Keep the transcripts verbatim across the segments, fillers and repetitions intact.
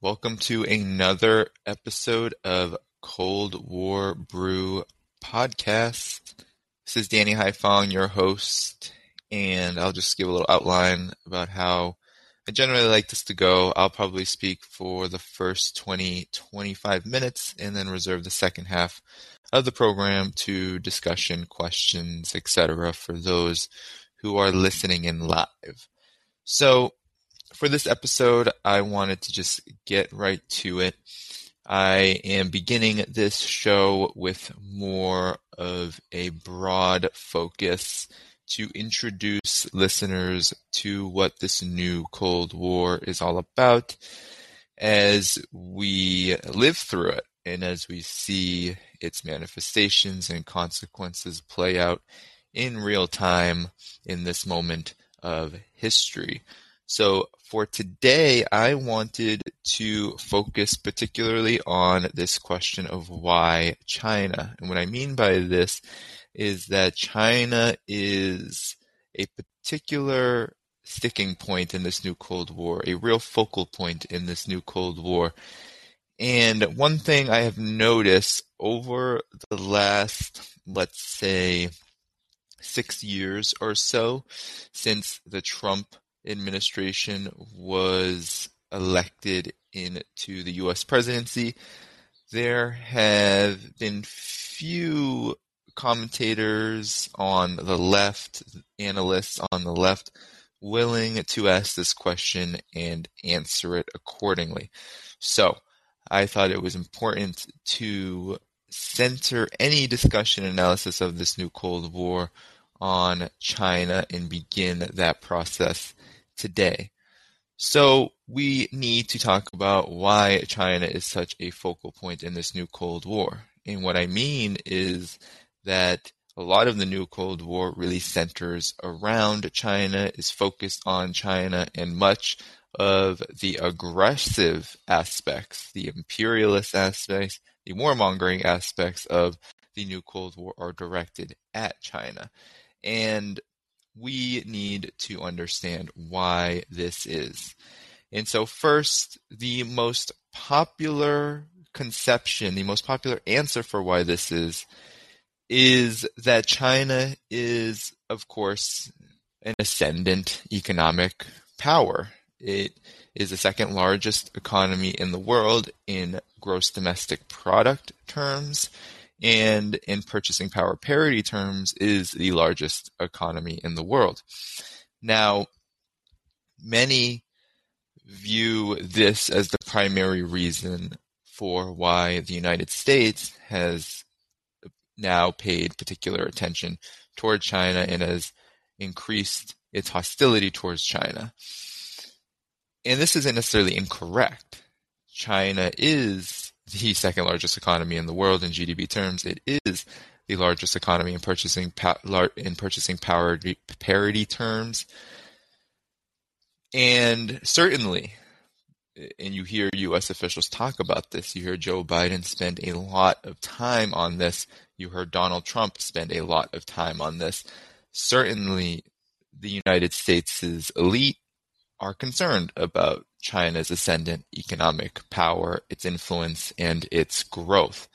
Welcome to another episode of Cold War Brew Podcast. This is Danny Haifong, your host, and I'll just give a little outline about how I generally like this to go. I'll probably speak for the first twenty, twenty-five minutes and then reserve the second half of the program to discussion, questions, et cetera for those who are listening in live. So, for this episode, I wanted to just get right to it. I am beginning this show with more of a broad focus to introduce listeners to what this new Cold War is all about as we live through it and as we see its manifestations and consequences play out in real time in this moment of history. So for today, I wanted to focus particularly on this question of why China. And what I mean by this is that China is a particular sticking point in this new Cold War, a real focal point in this new Cold War. And one thing I have noticed over the last, let's say, six years or so since the Trump administration was elected into the U S presidency, there have been few commentators on the left, analysts on the left, willing to ask this question and answer it accordingly. So I thought it was important to center any discussion analysis of this new Cold War on China and begin that process today. So we need to talk about why China is such a focal point in this new Cold War. And what I mean is that a lot of the new Cold War really centers around China, is focused on China, and much of the aggressive aspects, the imperialist aspects, the warmongering aspects of the new Cold War are directed at China. And we need to understand why this is. And so first, the most popular conception, the most popular answer for why this is, is that China is, of course, an ascendant economic power. It is the second largest economy in the world in gross domestic product terms, and in purchasing power parity terms is the largest economy in the world. Now, many view this as the primary reason for why the United States has now paid particular attention toward China and has increased its hostility towards China. And this isn't necessarily incorrect. China is the second largest economy in the world in G D P terms. It is the largest economy in purchasing power, in purchasing power parity terms. And certainly, and you hear U S officials talk about this, you hear Joe Biden spend a lot of time on this, you heard Donald Trump spend a lot of time on this. Certainly, the United States' elite are concerned about China's ascendant economic power, its influence, and its growth.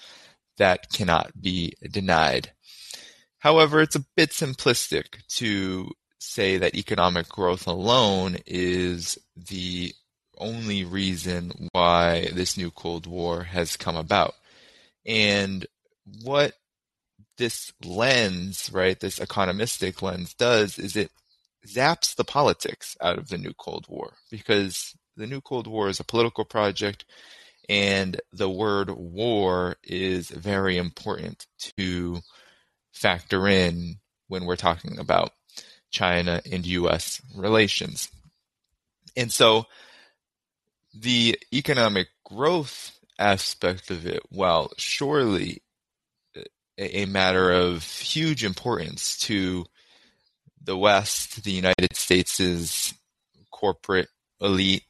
That cannot be denied. However, it's a bit simplistic to say that economic growth alone is the only reason why this new Cold War has come about. And what this lens, right, this economistic lens does is it zaps the politics out of the new Cold War, because the new Cold War is a political project, and the word war is very important to factor in when we're talking about China and U S relations. And so the economic growth aspect of it, while surely a matter of huge importance to the West, the United States' corporate elite,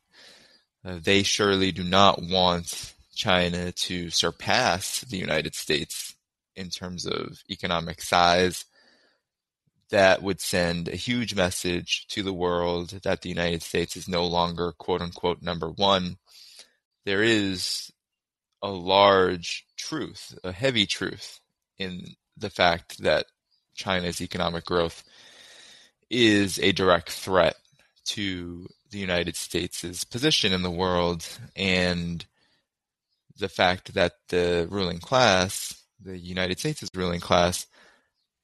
Uh, they surely do not want China to surpass the United States in terms of economic size. That would send a huge message to the world that the United States is no longer, quote unquote, number one, there is a large truth, a heavy truth in the fact that China's economic growth is a direct threat to the United States' position in the world, and the fact that the ruling class, the United States' ruling class,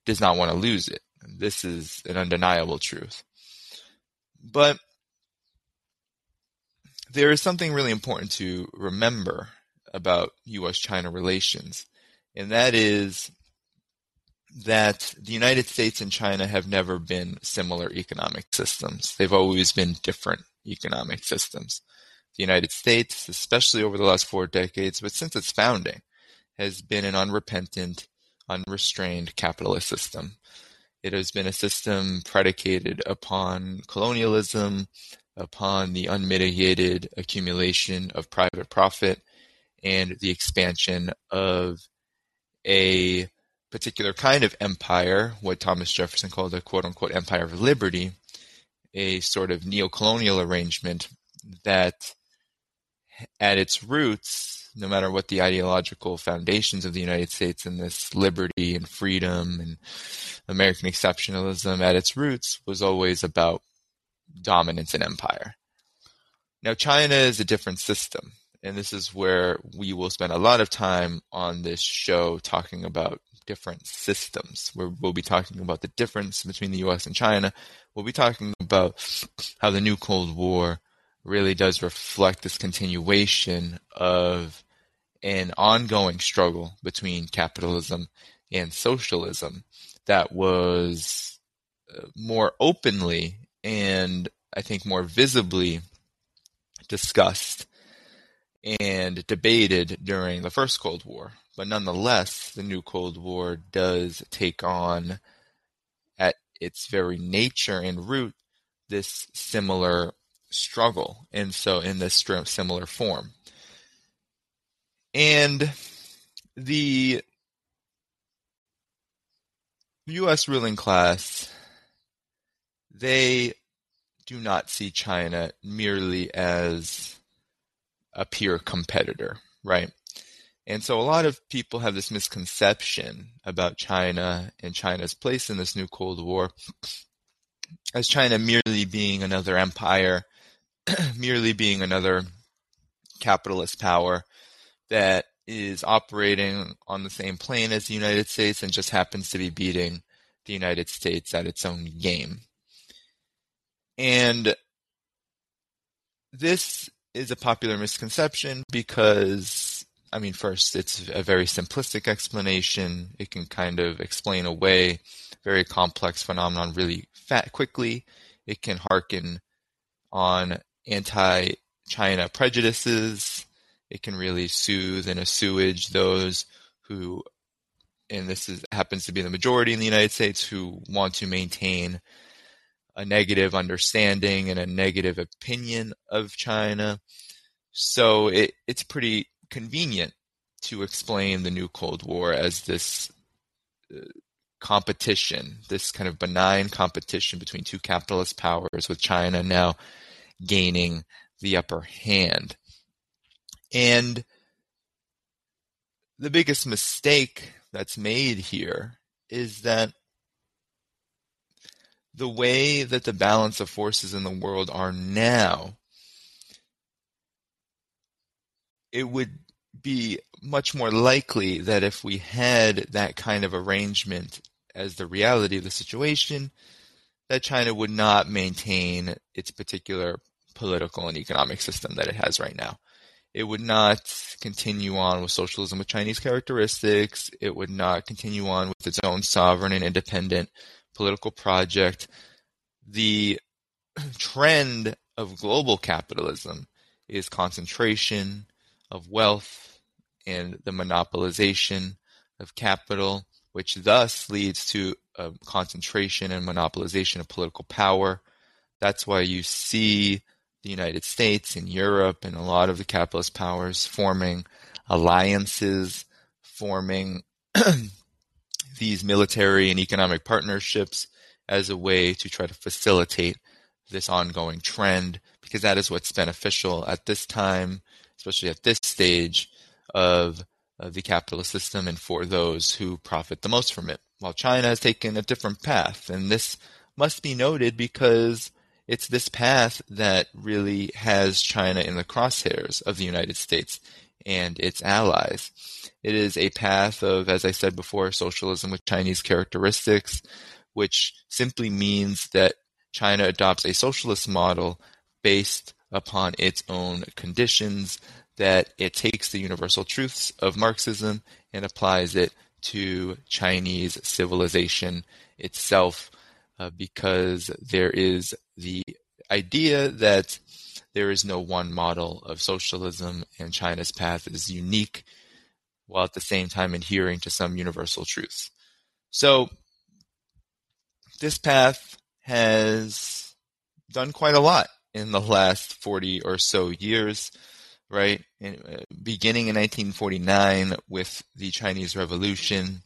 does not want to lose it. This is an undeniable truth. But there is something really important to remember about U S China relations, and that is that the United States and China have never been similar economic systems. They've always been different economic systems. The United States, especially over the last four decades, but since its founding, has been an unrepentant, unrestrained capitalist system. It has been a system predicated upon colonialism, upon the unmitigated accumulation of private profit, and the expansion of a particular kind of empire, what Thomas Jefferson called a quote-unquote empire of liberty, a sort of neocolonial arrangement that at its roots, no matter what the ideological foundations of the United States and this liberty and freedom and American exceptionalism, at its roots was always about dominance and empire. Now, China is a different system, and this is where we will spend a lot of time on this show talking about different systems. We're, we'll be talking about the difference between the U S and China. We'll be talking about how the New Cold War really does reflect this continuation of an ongoing struggle between capitalism and socialism that was more openly and I think more visibly discussed and debated during the first Cold War. But nonetheless, the New Cold War does take on, at its very nature and root, this similar struggle, and so in this similar form. And the U S ruling class, they do not see China merely as a peer competitor, right? And so a lot of people have this misconception about China and China's place in this new Cold War as China merely being another empire, merely being another capitalist power that is operating on the same plane as the United States and just happens to be beating the United States at its own game. And this is a popular misconception because, I mean, first, it's a very simplistic explanation. It can kind of explain away very complex phenomenon really fat quickly. It can harken on anti-China prejudices. It can really soothe and assuage those who, and this is, happens to be the majority in the United States, who want to maintain a negative understanding and a negative opinion of China. So it, it's pretty convenient to explain the new Cold War as this uh, competition, this kind of benign competition between two capitalist powers, with China now gaining the upper hand. And the biggest mistake that's made here is that the way that the balance of forces in the world are now, it would be much more likely that if we had that kind of arrangement as the reality of the situation, that China would not maintain its particular political and economic system that it has right now. It would not continue on with socialism with Chinese characteristics. It would not continue on with its own sovereign and independent political project. The trend of global capitalism is concentration of wealth and the monopolization of capital, which thus leads to a concentration and monopolization of political power. That's why you see the United States and Europe and a lot of the capitalist powers forming alliances, forming these military and economic partnerships as a way to try to facilitate this ongoing trend, because that is what's beneficial at this time especially at this stage of, of the capitalist system and for those who profit the most from it, while China has taken a different path. And this must be noted because it's this path that really has China in the crosshairs of the United States and its allies. It is a path of, as I said before, socialism with Chinese characteristics, which simply means that China adopts a socialist model based upon its own conditions, that it takes the universal truths of Marxism and applies it to Chinese civilization itself, uh, because there is the idea that there is no one model of socialism and China's path is unique, while at the same time adhering to some universal truths. So this path has done quite a lot in the last forty or so years, right? In, uh, beginning in nineteen forty-nine with the Chinese Revolution,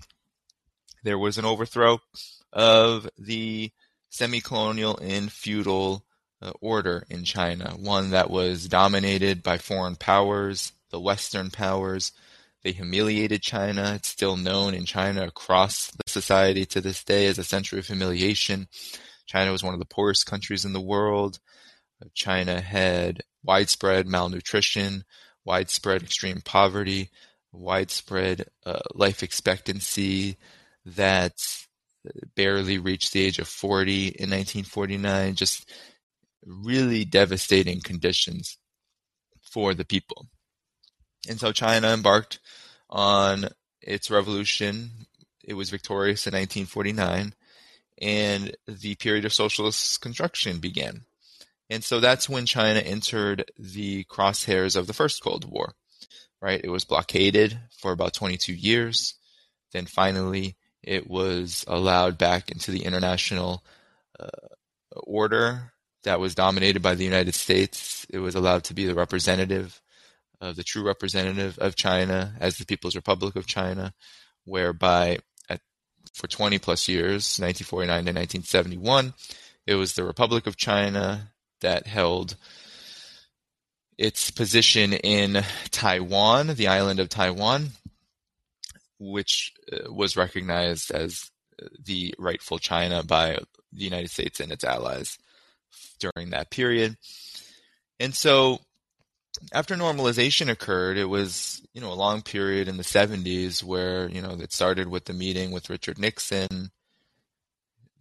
there was an overthrow of the semi-colonial and feudal uh, order in China, one that was dominated by foreign powers, the Western powers. They humiliated China. It's still known in China across the society to this day as a century of humiliation. China was one of the poorest countries in the world. China had widespread malnutrition, widespread extreme poverty, widespread uh, life expectancy that barely reached the age of forty in nineteen forty-nine. Just really devastating conditions for the people. And so China embarked on its revolution. It was victorious in nineteen forty-nine, and the period of socialist construction began. And so that's when China entered the crosshairs of the first Cold War, right? It was blockaded for about twenty-two years. Then finally, it was allowed back into the international uh, order that was dominated by the United States. It was allowed to be the representative of the true representative of China as the People's Republic of China, whereby at, for twenty plus years, nineteen forty-nine to nineteen seventy-one, it was the Republic of China that held its position in Taiwan, the island of Taiwan, which was recognized as the rightful China by the United States and its allies during that period. And so after normalization occurred, it was, you know, a long period in the seventies where, you know, it started with the meeting with Richard Nixon,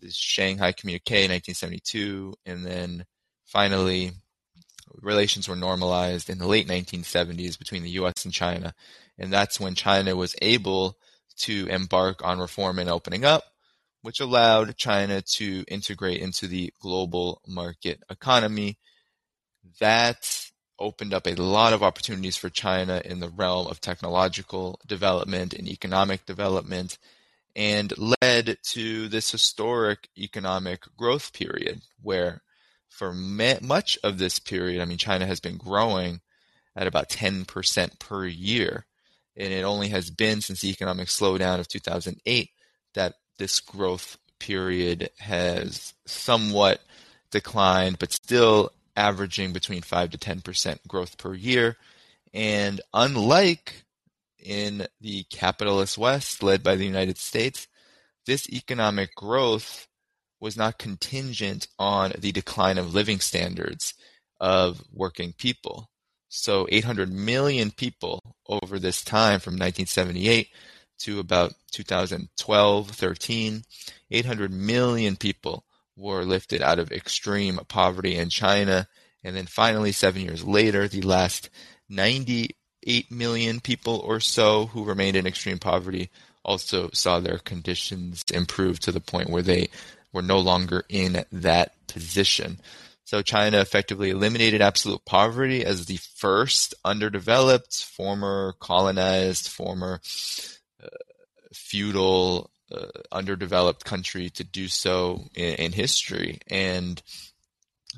the Shanghai Communiqué in nineteen seventy-two, and then finally relations were normalized in the late nineteen seventies between the U S and China. And that's when China was able to embark on reform and opening up, which allowed China to integrate into the global market economy. That's opened up a lot of opportunities for China in the realm of technological development and economic development, and led to this historic economic growth period where for ma- much of this period, I mean, China has been growing at about ten percent per year. And it only has been since the economic slowdown of two thousand eight that this growth period has somewhat declined, but still averaging between five to ten percent growth per year. And unlike in the capitalist West led by the United States, this economic growth was not contingent on the decline of living standards of working people. So eight hundred million people over this time from nineteen seventy-eight to about two thousand twelve, thirteen, eight hundred million people were lifted out of extreme poverty in China. And then finally, seven years later, the last ninety-eight million people or so who remained in extreme poverty also saw their conditions improve to the point where they were no longer in that position. So China effectively eliminated absolute poverty as the first underdeveloped, former colonized, former uh, feudal Uh, underdeveloped country to do so in, in history. And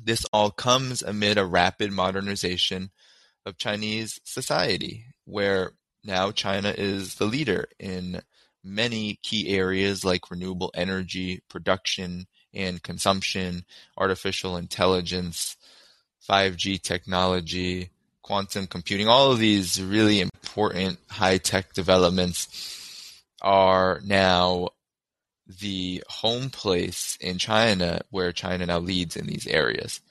this all comes amid a rapid modernization of Chinese society, where now China is the leader in many key areas like renewable energy production and consumption, artificial intelligence, five G technology, quantum computing, all of these really important high-tech developments are now the home place in China, where China now leads in these areas.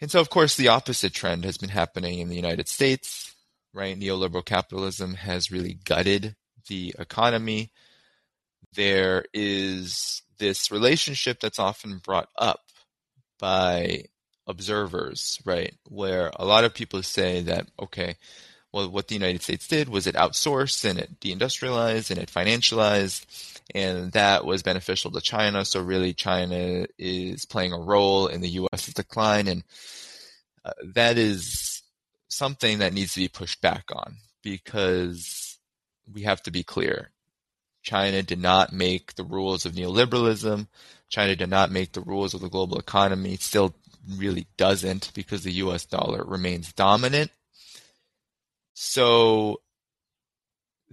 And so, of course, the opposite trend has been happening in the United States, right? Neoliberal capitalism has really gutted the economy. There is this relationship that's often brought up by observers, right? Where a lot of people say that, okay, well, what the United States did was it outsourced and it deindustrialized and it financialized, and that was beneficial to China. So really China is playing a role in the U S's decline. And uh, that is something that needs to be pushed back on, because we have to be clear. China did not make the rules of neoliberalism. China did not make the rules of the global economy. It still really doesn't, because the U S dollar remains dominant. So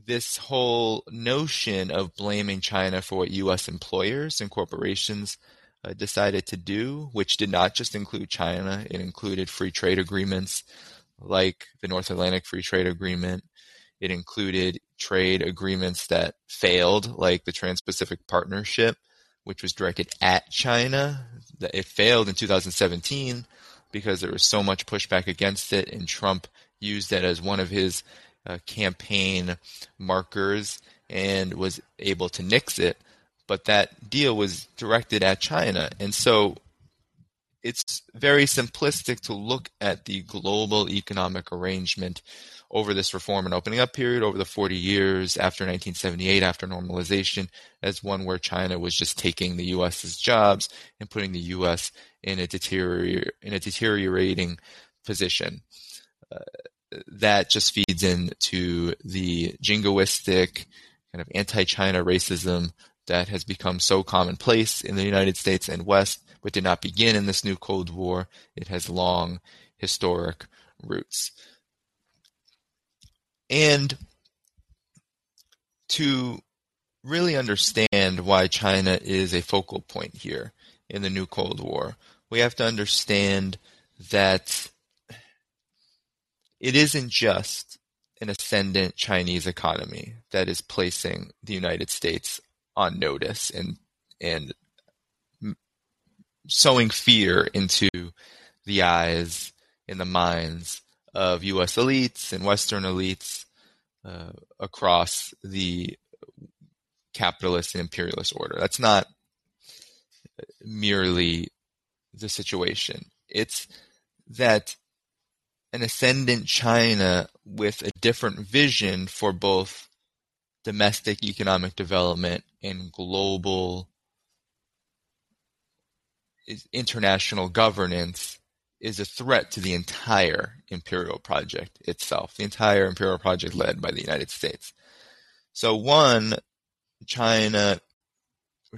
this whole notion of blaming China for what U S employers and corporations uh, decided to do, which did not just include China, it included free trade agreements like the North Atlantic Free Trade Agreement. It included trade agreements that failed, like the Trans-Pacific Partnership, which was directed at China. It failed in two thousand seventeen because there was so much pushback against it, and Trump used that as one of his uh, campaign markers and was able to nix it. But that deal was directed at China. And so it's very simplistic to look at the global economic arrangement over this reform and opening up period, over the forty years after nineteen seventy-eight, after normalization, as one where China was just taking the U S's jobs and putting the U S in a, deterior- in a deteriorating position. Uh, that just feeds into the jingoistic kind of anti-China racism that has become so commonplace in the United States and West, but did not begin in this new Cold War. It has long historic roots. And to really understand why China is a focal point here in the new Cold War, we have to understand that it isn't just an ascendant Chinese economy that is placing the United States on notice and and sowing fear into the eyes and the minds of U S elites and Western elites uh, across the capitalist and imperialist order. That's not merely the situation. It's that an ascendant China with a different vision for both domestic economic development and global international governance is a threat to the entire imperial project itself, the entire imperial project led by the United States. So one, China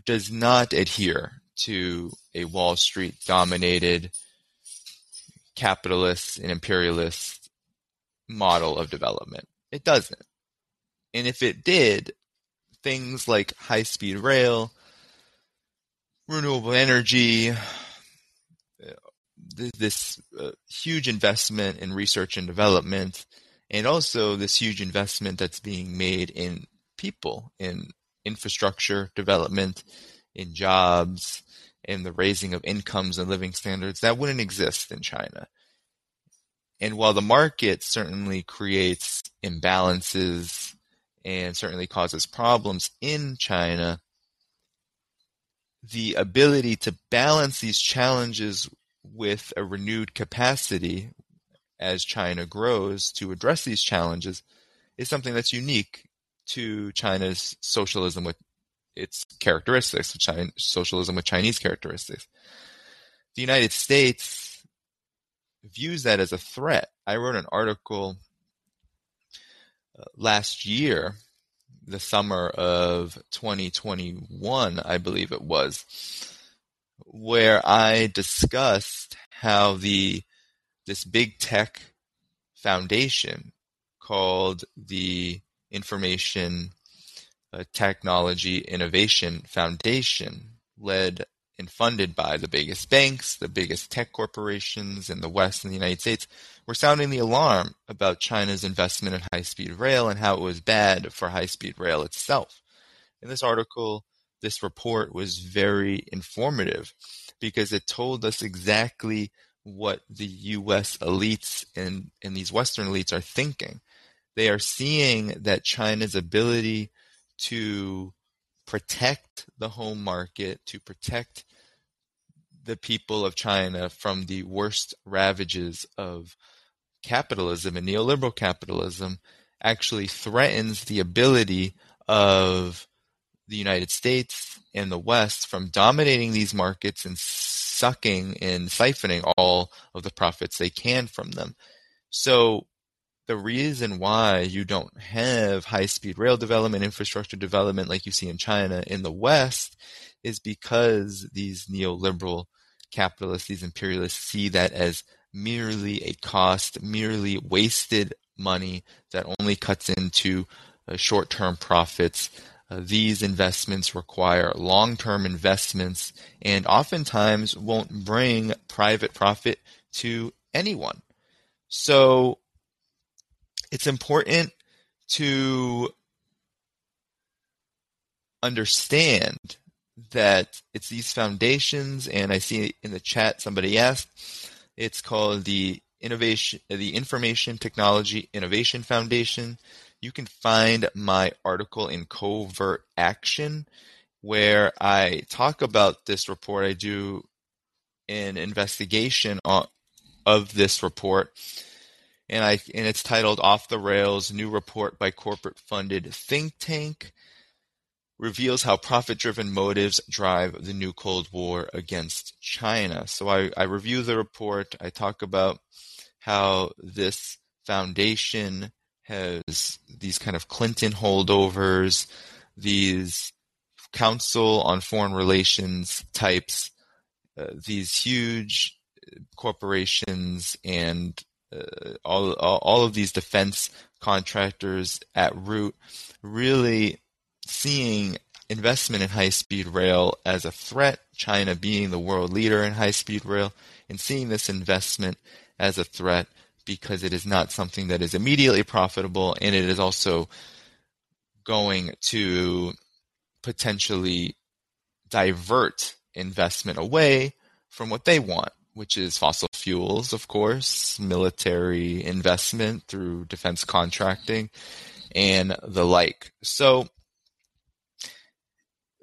does not adhere to a Wall Street-dominated capitalist and imperialist model of development. It doesn't. And if it did, things like high-speed rail, renewable energy, this uh, huge investment in research and development, and also this huge investment that's being made in people, in infrastructure development, in jobs, in the raising of incomes and living standards, that wouldn't exist in China. And while the market certainly creates imbalances and certainly causes problems in China, the ability to balance these challenges with a renewed capacity as China grows to address these challenges is something that's unique to China's socialism with its characteristics, China, socialism with Chinese characteristics. The United States views that as a threat. I wrote an article last year, the summer of twenty twenty-one, I believe it was, where I discussed how the this big tech foundation called the Information Technology Innovation Foundation, led and funded by the biggest banks, the biggest tech corporations in the West and the United States, were sounding the alarm about China's investment in high-speed rail and how it was bad for high-speed rail itself. In this article, this report was very informative because it told us exactly what the U S elites and, and these Western elites are thinking. They are seeing that China's ability to protect the home market, to protect the people of China from the worst ravages of capitalism and neoliberal capitalism actually threatens the ability of the United States and the West from dominating these markets and sucking and siphoning all of the profits they can from them. So the reason why you don't have high-speed rail development, infrastructure development like you see in China in the West is because these neoliberal capitalists, these imperialists see that as merely a cost, merely wasted money that only cuts into uh, short-term profits. Uh, these investments require long-term investments and oftentimes won't bring private profit to anyone. So it's important to understand that it's these foundations, and I see in the chat somebody asked, it's called the Innovation, the Information Technology Innovation Foundation. You can find my article in Covert Action where I talk about this report. I do an investigation of this report, and I and it's titled Off the Rails, New Report by Corporate-Funded Think Tank Reveals How Profit-Driven Motives Drive the New Cold War Against China. So I, I review the report. I talk about how this foundation has these kind of Clinton holdovers, these Council on Foreign Relations types, uh, these huge corporations, and uh, all, all all of these defense contractors at root, really seeing investment in high-speed rail as a threat, China being the world leader in high-speed rail, and seeing this investment as a threat, because it is not something that is immediately profitable, and it is also going to potentially divert investment away from what they want, which is fossil fuels, of course, military investment through defense contracting, and the like. So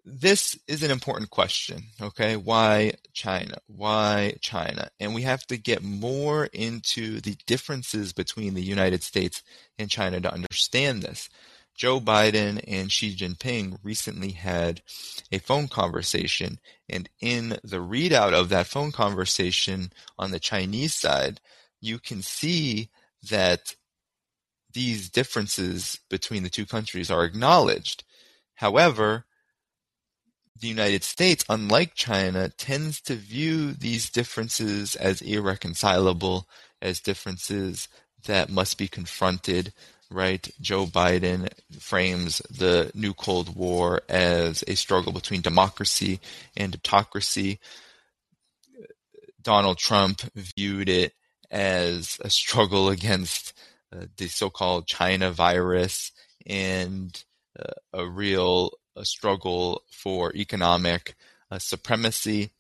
this is an important question, okay? Why China? Why China? And we have to get more into the differences between the United States and China to understand this. Joe Biden and Xi Jinping recently had a phone conversation, and in the readout of that phone conversation on the Chinese side, you can see that these differences between the two countries are acknowledged. However, the United States, unlike China, tends to view these differences as irreconcilable, as differences that must be confronted, right? Joe Biden frames the new Cold War as a struggle between democracy and autocracy. Donald Trump viewed it as a struggle against uh, the so-called China virus and uh, a real a struggle for economic uh, supremacy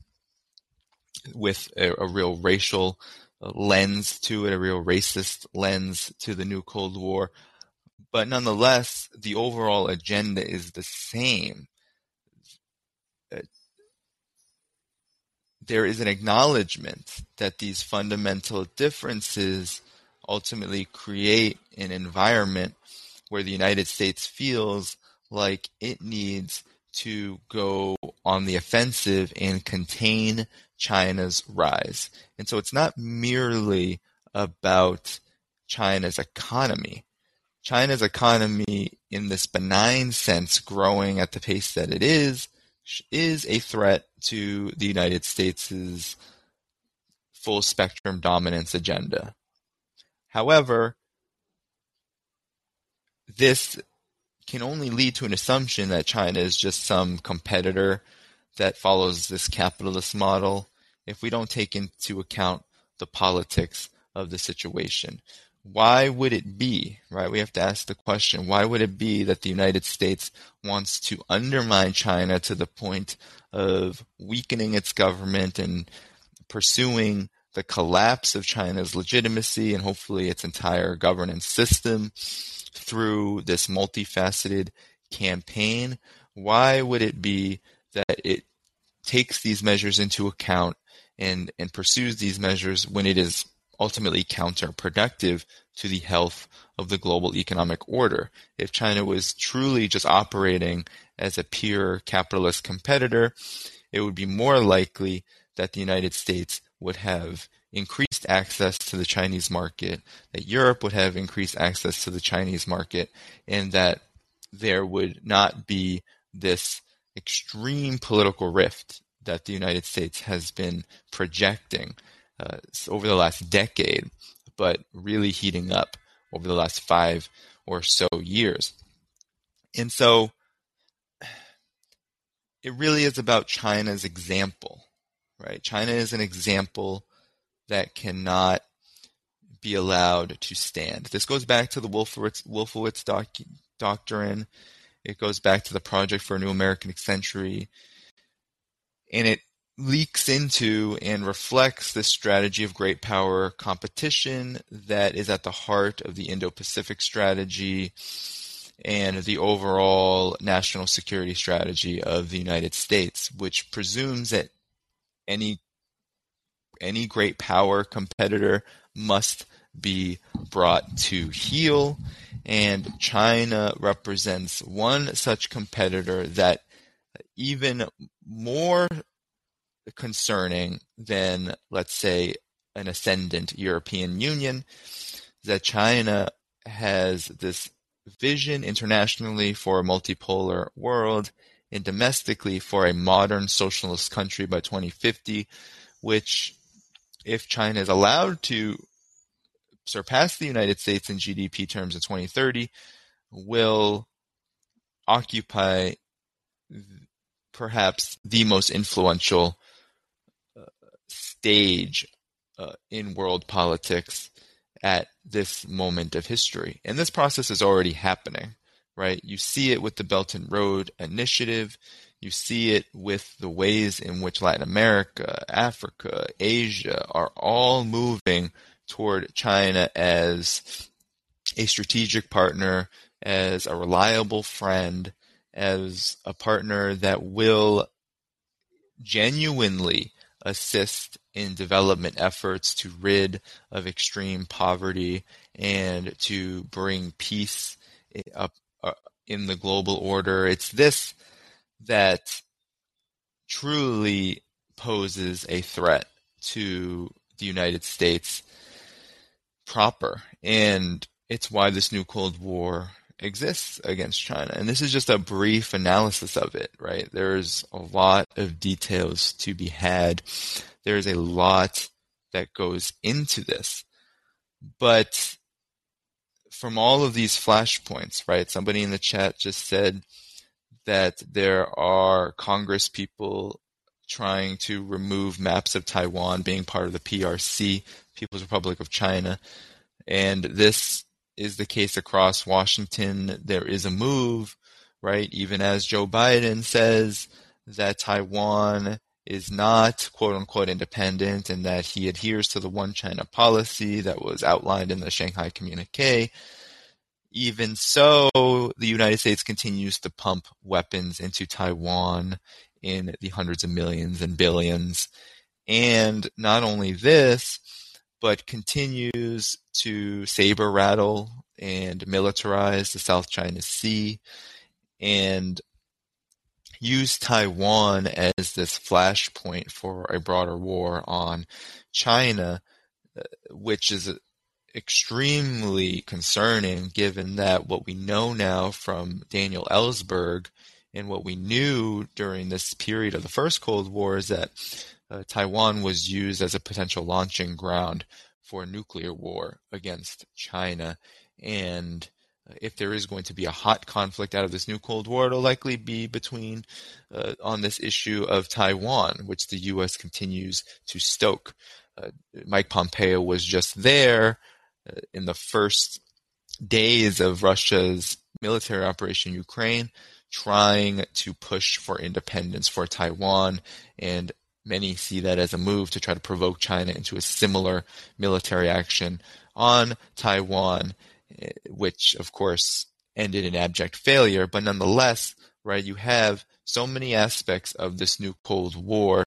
with a, a real racial lens to it, a real racist lens to the new Cold War. But nonetheless, the overall agenda is the same. There is an acknowledgement that these fundamental differences ultimately create an environment where the United States feels like it needs to go on the offensive and contain China's rise. And so it's not merely about China's economy. China's economy, in this benign sense, growing at the pace that it is, is a threat to the United States' full spectrum dominance agenda. However, this can only lead to an assumption that China is just some competitor that follows this capitalist model if we don't take into account the politics of the situation. Why would it be, right? We have to ask the question, why would it be that the United States wants to undermine China to the point of weakening its government and pursuing the collapse of China's legitimacy and hopefully its entire governance system through this multifaceted campaign? Why would it be that it takes these measures into account and, and pursues these measures when it is ultimately counterproductive to the health of the global economic order? If China was truly just operating as a pure capitalist competitor, it would be more likely that the United States would have increased access to the Chinese market, that Europe would have increased access to the Chinese market, and that there would not be this extreme political rift that the United States has been projecting uh, over the last decade, but really heating up over the last five or so years. And so it really is about China's example, right? China is an example that cannot be allowed to stand. This goes back to the Wolfowitz, Wolfowitz doc, doctrine. It goes back to the Project for a New American Century. And it leaks into and reflects this strategy of great power competition that is at the heart of the Indo-Pacific strategy and the overall national security strategy of the United States, which presumes that any any great power competitor must be brought to heel, and China represents one such competitor that even more concerning than, let's say, an ascendant European Union, that China has this vision internationally for a multipolar world and domestically for a modern socialist country by twenty fifty, which, if China is allowed to surpass the United States in G D P terms in twenty thirty, will occupy perhaps the most influential uh, stage uh, in world politics at this moment of history. And this process is already happening, right? You see it with the Belt and Road Initiative. You see it with the ways in which Latin America, Africa, Asia are all moving toward China as a strategic partner, as a reliable friend, as a partner that will genuinely assist in development efforts to rid of extreme poverty and to bring peace up in the global order. It's this that truly poses a threat to the United States proper. And it's why this new Cold War exists against China. And this is just a brief analysis of it, right? There's a lot of details to be had. There's a lot that goes into this. But from all of these flashpoints, right? Somebody in the chat just said that there are Congress people trying to remove maps of Taiwan being part of the P R C, People's Republic of China. And this is the case across Washington. There is a move, right? Even as Joe Biden says that Taiwan is not, quote unquote, independent, and that he adheres to the one China policy that was outlined in the Shanghai Communiqué. Even so, the United States continues to pump weapons into Taiwan in the hundreds of millions and billions. And not only this, but continues to saber rattle and militarize the South China Sea and use Taiwan as this flashpoint for a broader war on China, which is extremely concerning given that what we know now from Daniel Ellsberg and what we knew during this period of the first Cold War is that uh, Taiwan was used as a potential launching ground for nuclear war against China. And if there is going to be a hot conflict out of this new Cold War, it'll likely be between uh, on this issue of Taiwan, which the U S continues to stoke. Uh, Mike Pompeo was just there uh, in the first days of Russia's military operation in Ukraine, trying to push for independence for Taiwan, and many see that as a move to try to provoke China into a similar military action on Taiwan, which, of course, ended in abject failure. But nonetheless, right, you have so many aspects of this new Cold War,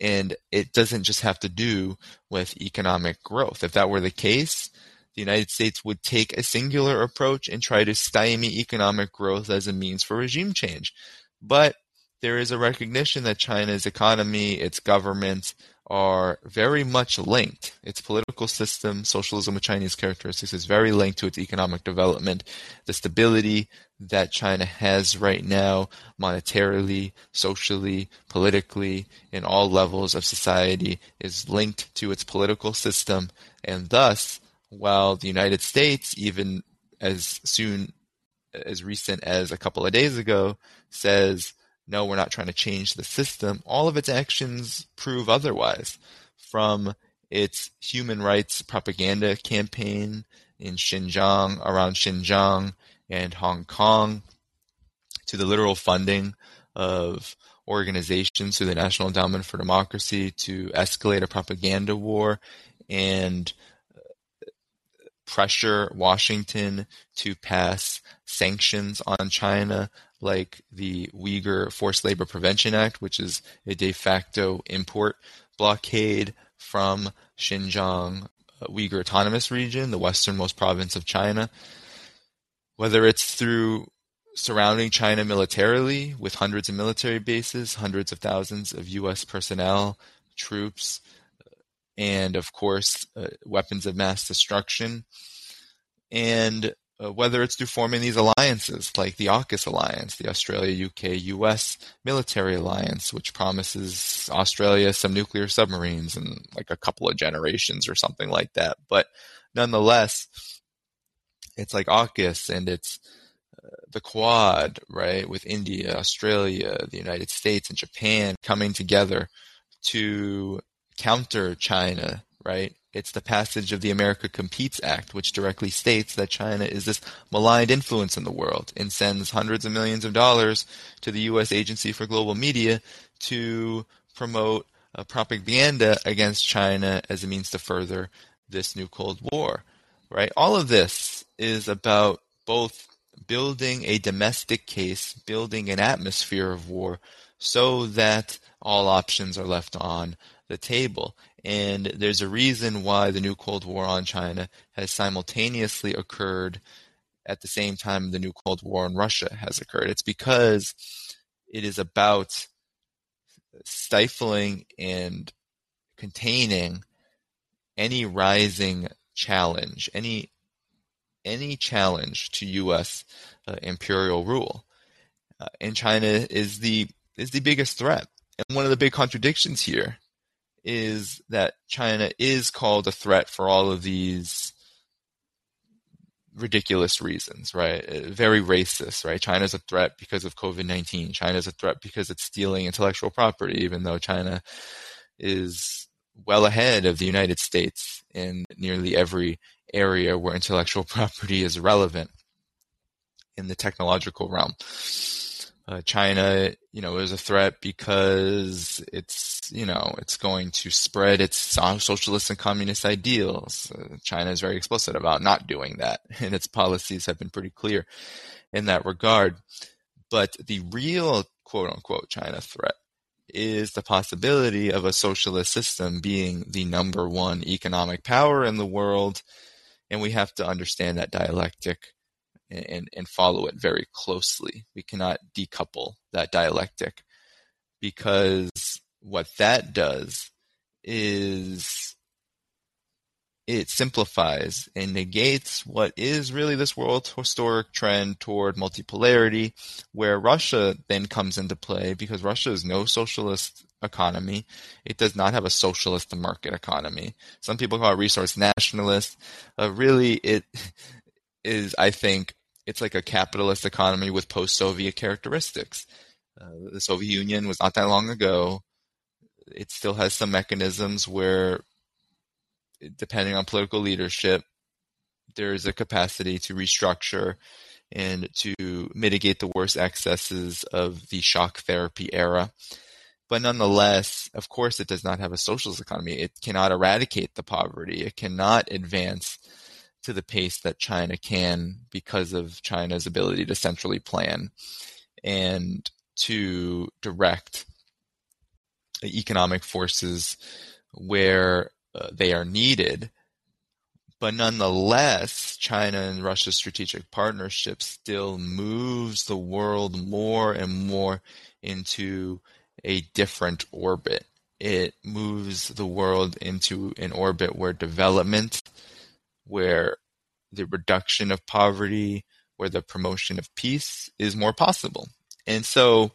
and it doesn't just have to do with economic growth. If that were the case, the United States would take a singular approach and try to stymie economic growth as a means for regime change. But there is a recognition that China's economy, its government, are very much linked. Its political system, socialism with Chinese characteristics, is very linked to its economic development. The stability that China has right now, monetarily, socially, politically, in all levels of society, is linked to its political system. And thus, while the United States, even as soon as recent as a couple of days ago, says, no, we're not trying to change the system, all of its actions prove otherwise. From its human rights propaganda campaign in Xinjiang, around Xinjiang and Hong Kong, to the literal funding of organizations through the National Endowment for Democracy to escalate a propaganda war and pressure Washington to pass sanctions on China, like the Uyghur Forced Labor Prevention Act, which is a de facto import blockade from Xinjiang, Uyghur Autonomous Region, the westernmost province of China. Whether it's through surrounding China militarily with hundreds of military bases, hundreds of thousands of U S personnel, troops, and of course, uh, weapons of mass destruction, and Uh, whether it's through forming these alliances like the AUKUS alliance, the Australia, U K, U S military alliance, which promises Australia some nuclear submarines in like a couple of generations or something like that. But nonetheless, it's like AUKUS and it's uh, the Quad, right, with India, Australia, the United States, and Japan coming together to counter China, right? It's the passage of the America Competes Act, which directly states that China is this maligned influence in the world and sends hundreds of millions of dollars to the U S Agency for Global Media to promote uh, propaganda against China as a means to further this new Cold War, right? All of this is about both building a domestic case, building an atmosphere of war so that all options are left on the table. And there's a reason why the new Cold War on China has simultaneously occurred at the same time the new Cold War on Russia has occurred. It's because it is about stifling and containing any rising challenge, any any challenge to U S uh, imperial rule. Uh, and China is the is the biggest threat. And one of the big contradictions here is that China is called a threat for all of these ridiculous reasons, right? Very racist, right? China's a threat because of covid nineteen. China's a threat because it's stealing intellectual property, even though China is well ahead of the United States in nearly every area where intellectual property is relevant in the technological realm. Uh, China, you know, is a threat because it's, you know, it's going to spread its socialist and communist ideals. Uh, China is very explicit about not doing that, and its policies have been pretty clear in that regard. But the real quote-unquote China threat is the possibility of a socialist system being the number one economic power in the world, and we have to understand that dialectic And, and follow it very closely. We cannot decouple that dialectic, because what that does is it simplifies and negates what is really this world historic trend toward multipolarity, where Russia then comes into play, because Russia is no socialist economy. It does not have a socialist market economy. Some people call it resource nationalist. Uh, really, it... is, I think, it's like a capitalist economy with post-Soviet characteristics. Uh, the Soviet Union was not that long ago. It still has some mechanisms where, depending on political leadership, there is a capacity to restructure and to mitigate the worst excesses of the shock therapy era. But nonetheless, of course, it does not have a socialist economy. It cannot eradicate the poverty. It cannot advance to the pace that China can because of China's ability to centrally plan and to direct economic forces where uh, they are needed. But nonetheless, China and Russia's strategic partnership still moves the world more and more into a different orbit. It moves the world into an orbit where development, where the reduction of poverty, where the promotion of peace is more possible. And so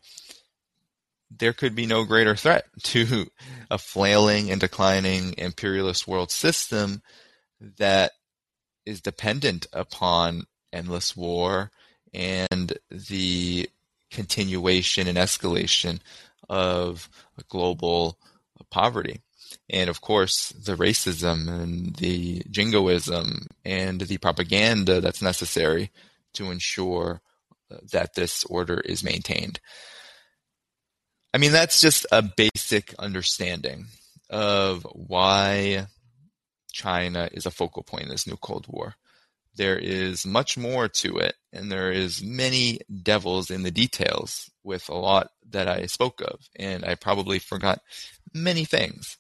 there could be no greater threat to a flailing and declining imperialist world system that is dependent upon endless war and the continuation and escalation of global poverty. And of course, the racism and the jingoism and the propaganda that's necessary to ensure that this order is maintained. I mean, that's just a basic understanding of why China is a focal point in this new Cold War. There is much more to it, and there is many devils in the details with a lot that I spoke of, and I probably forgot many things.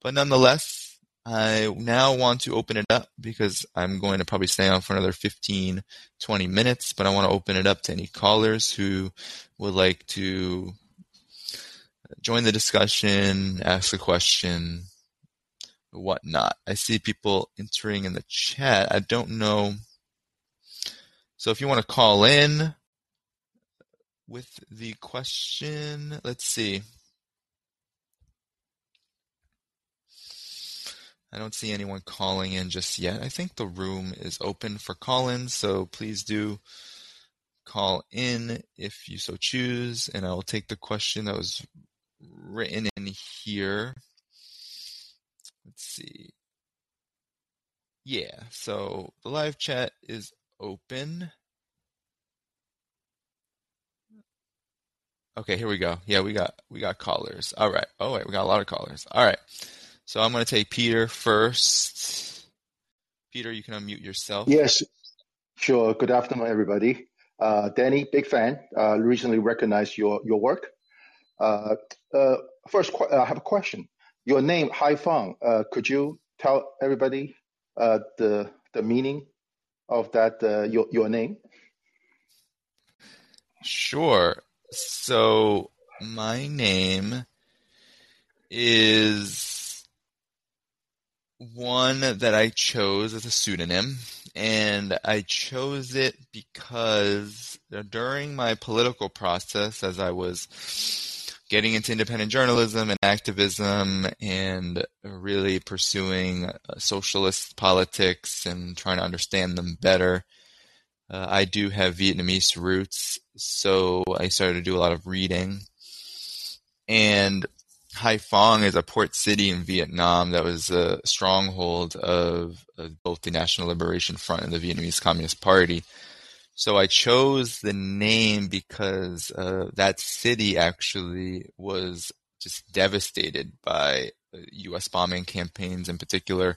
But nonetheless, I now want to open it up because I'm going to probably stay on for another fifteen, twenty minutes, but I want to open it up to any callers who would like to join the discussion, ask a question, whatnot. I see people entering in the chat. I don't know. So if you want to call in with the question, let's see. I don't see anyone calling in just yet. I think the room is open for call-ins, so please do call in if you so choose, and I will take the question that was written in here. Let's see. Yeah, so the live chat is open. Okay, here we go. Yeah, we got we got callers. All right. Oh, wait, we got a lot of callers. All right. So I'm going to take Peter first. Peter, you can unmute yourself. Yes, sure. Good afternoon, everybody. Uh, Danny, big fan. Uh, recently recognized your, your work. Uh, uh, first, qu- I have a question. Your name, Haifong, uh, could you tell everybody uh, the the meaning of that, uh, your, your name? Sure. So my name is one that I chose as a pseudonym, and I chose it because during my political process, as I was getting into independent journalism and activism and really pursuing socialist politics and trying to understand them better. Uh, I do have Vietnamese roots, so I started to do a lot of reading. And Haiphong is a port city in Vietnam that was a stronghold of, of both the National Liberation Front and the Vietnamese Communist Party. So I chose the name because uh, that city actually was just devastated by U S bombing campaigns, in particular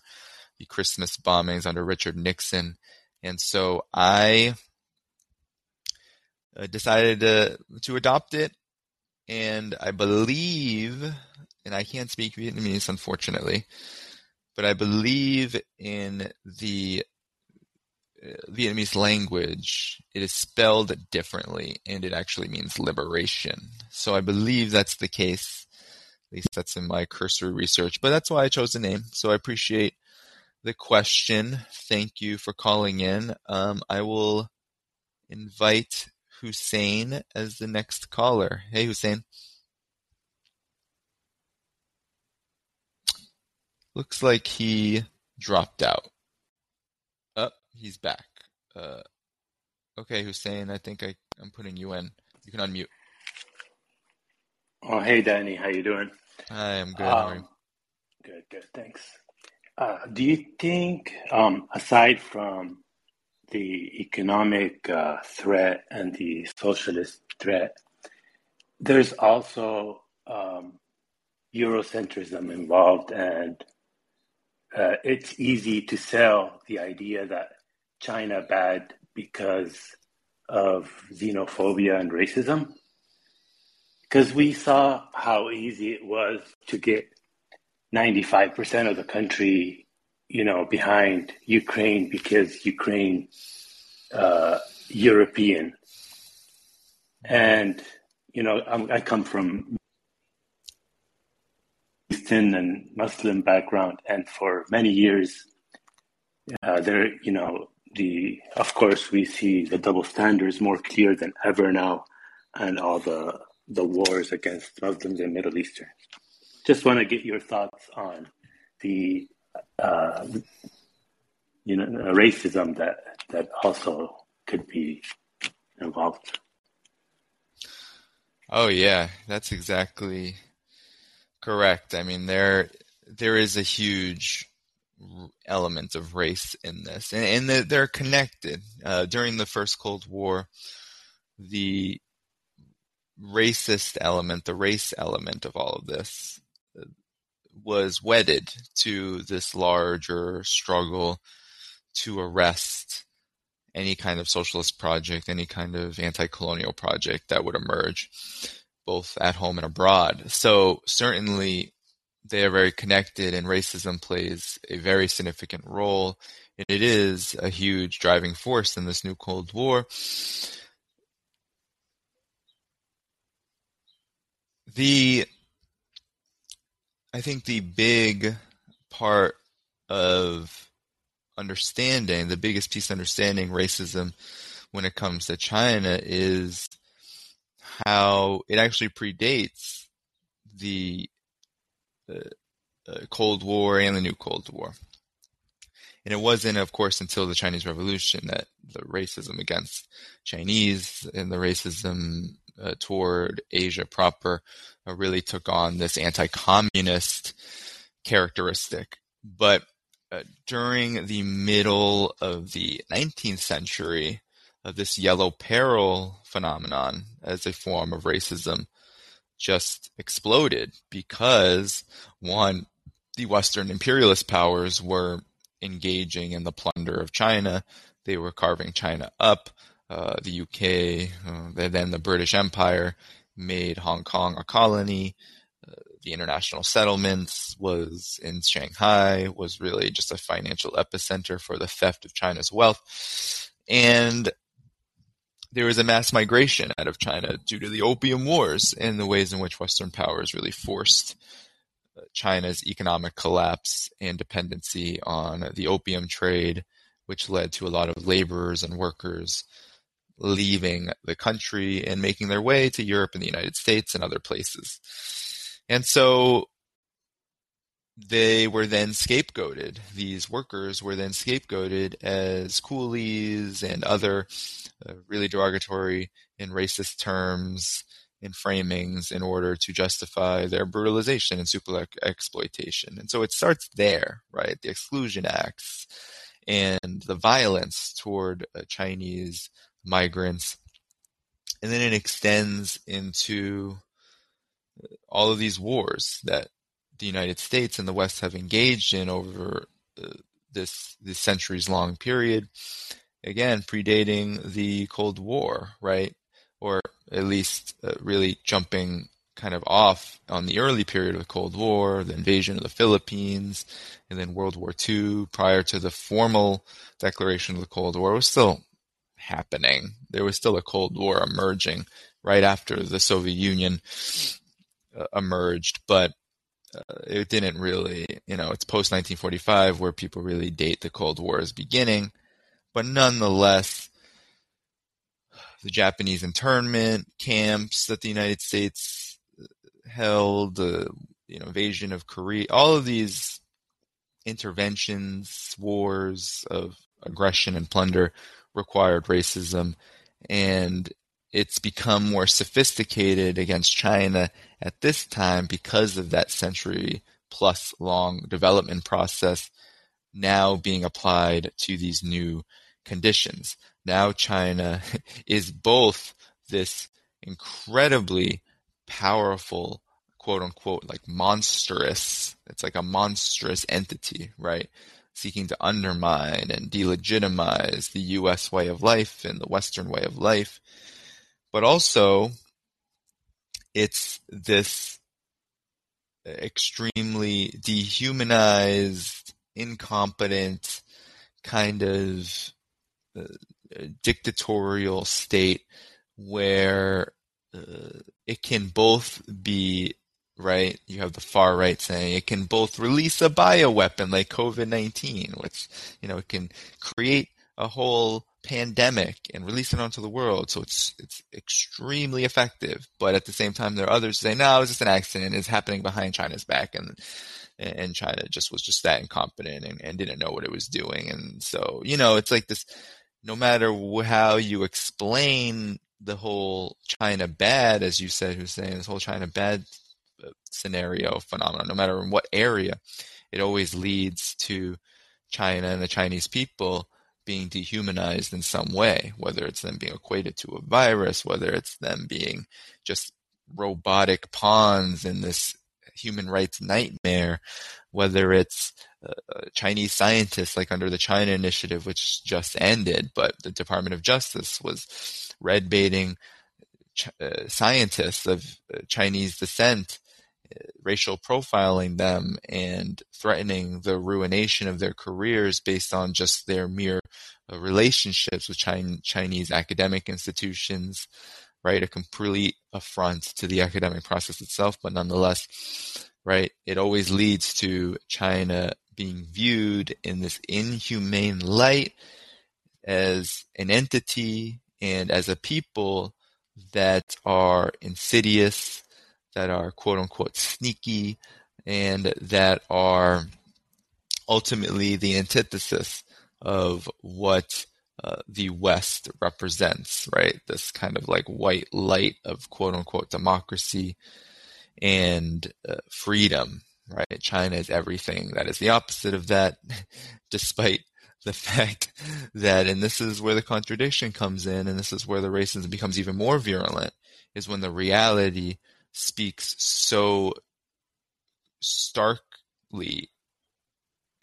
the Christmas bombings under Richard Nixon. And so I decided to, to adopt it. And I believe, and I can't speak Vietnamese, unfortunately, but I believe in the Vietnamese language, it is spelled differently, and it actually means liberation. So I believe that's the case. At least that's in my cursory research. But that's why I chose the name. So I appreciate the question. Thank you for calling in. Um, I will invite Hussein as the next caller. Hey, Hussein. Looks like he dropped out. He's back. Uh, okay, Hussein, I think I, I'm putting you in. You can unmute. Oh, hey, Danny. How you doing? Hi, I'm good. Um, How are you? Good, good. Thanks. Uh, do you think, um, aside from the economic uh, threat and the socialist threat, there's also um, Eurocentrism involved, and uh, it's easy to sell the idea that China bad because of xenophobia and racism, because we saw how easy it was to get ninety-five percent of the country, you know, behind Ukraine because Ukraine, uh, European. And, you know, I'm, I come from Eastern and Muslim background. And for many years, uh, there, you know, the, of course, we see the double standards more clear than ever now, and all the, the wars against Muslims and Middle Eastern. Just want to get your thoughts on the, uh, you know, racism that that also could be involved. Oh yeah, that's exactly correct. I mean, there there is a huge element of race in this, and, and they're connected. Uh, during the first Cold War, the racist element, the race element of all of this, was wedded to this larger struggle to arrest any kind of socialist project, any kind of anti-colonial project that would emerge, both at home and abroad. So certainly they are very connected, and racism plays a very significant role. It is a huge driving force in this new Cold War. The I think the big part of understanding, the biggest piece of understanding racism when it comes to China, is how it actually predates the uh, uh, Cold War and the New Cold War. And it wasn't, of course, until the Chinese Revolution that the racism against Chinese and the racism Uh, toward Asia proper uh, really took on this anti-communist characteristic. But uh, during the middle of the nineteenth century, uh, this yellow peril phenomenon as a form of racism just exploded because, one, the Western imperialist powers were engaging in the plunder of China. They were carving China up. Uh, the U K, uh, then the British Empire, made Hong Kong a colony. Uh, the international settlements was in Shanghai, was really just a financial epicenter for the theft of China's wealth. And there was a mass migration out of China due to the Opium Wars and the ways in which Western powers really forced China's economic collapse and dependency on the opium trade, which led to a lot of laborers and workers leaving the country and making their way to Europe and the United States and other places. And so they were then scapegoated. These workers were then scapegoated as coolies and other uh, really derogatory and racist terms and framings in order to justify their brutalization and super exploitation. And so it starts there, right? The Exclusion Acts and the violence toward uh, Chinese migrants. And then it extends into all of these wars that the United States and the West have engaged in over uh, this, this centuries-long period, again, predating the Cold War, right? Or at least uh, really jumping kind of off on the early period of the Cold War, the invasion of the Philippines, and then World War Two, prior to the formal declaration of the Cold War, was still happening. There was still a Cold War emerging right after the Soviet Union uh, emerged, but uh, it didn't really, you know, it's post nineteen forty-five where people really date the Cold War as beginning. But nonetheless, the Japanese internment camps that the United States held, uh, you know, invasion of Korea, all of these interventions, wars of aggression and plunder required racism, and it's become more sophisticated against China at this time because of that century-plus long development process now being applied to these new conditions. Now China is both this incredibly powerful, quote-unquote, like monstrous, it's like a monstrous entity, right, seeking to undermine and delegitimize the U S way of life and the Western way of life, but also it's this extremely dehumanized, incompetent kind of uh, dictatorial state where uh, it can both be, right, you have the far right saying it can both release a bioweapon like COVID nineteen, which, you know, it can create a whole pandemic and release it onto the world. So it's it's extremely effective. But at the same time, there are others who say, no, it was just an accident. It's happening behind China's back. And and China just was just that incompetent and, and didn't know what it was doing. And so, you know, it's like this, no matter how you explain the whole China bad, as you said, Hussein, this whole China bad scenario phenomenon, no matter in what area, it always leads to China and the Chinese people being dehumanized in some way, whether it's them being equated to a virus, whether it's them being just robotic pawns in this human rights nightmare, whether it's uh, Chinese scientists, like under the China Initiative, which just ended, but the Department of Justice was red baiting Ch- uh, scientists of uh, Chinese descent, racial profiling them and threatening the ruination of their careers based on just their mere relationships with China, Chinese academic institutions, right? A complete affront to the academic process itself, but nonetheless, right? It always leads to China being viewed in this inhumane light as an entity and as a people that are insidious, that are quote-unquote sneaky, and that are ultimately the antithesis of what uh, the West represents, right? This kind of like white light of quote-unquote democracy and uh, freedom, right? China is everything that is the opposite of that, despite the fact that, and this is where the contradiction comes in, and this is where the racism becomes even more virulent, is when the reality speaks so starkly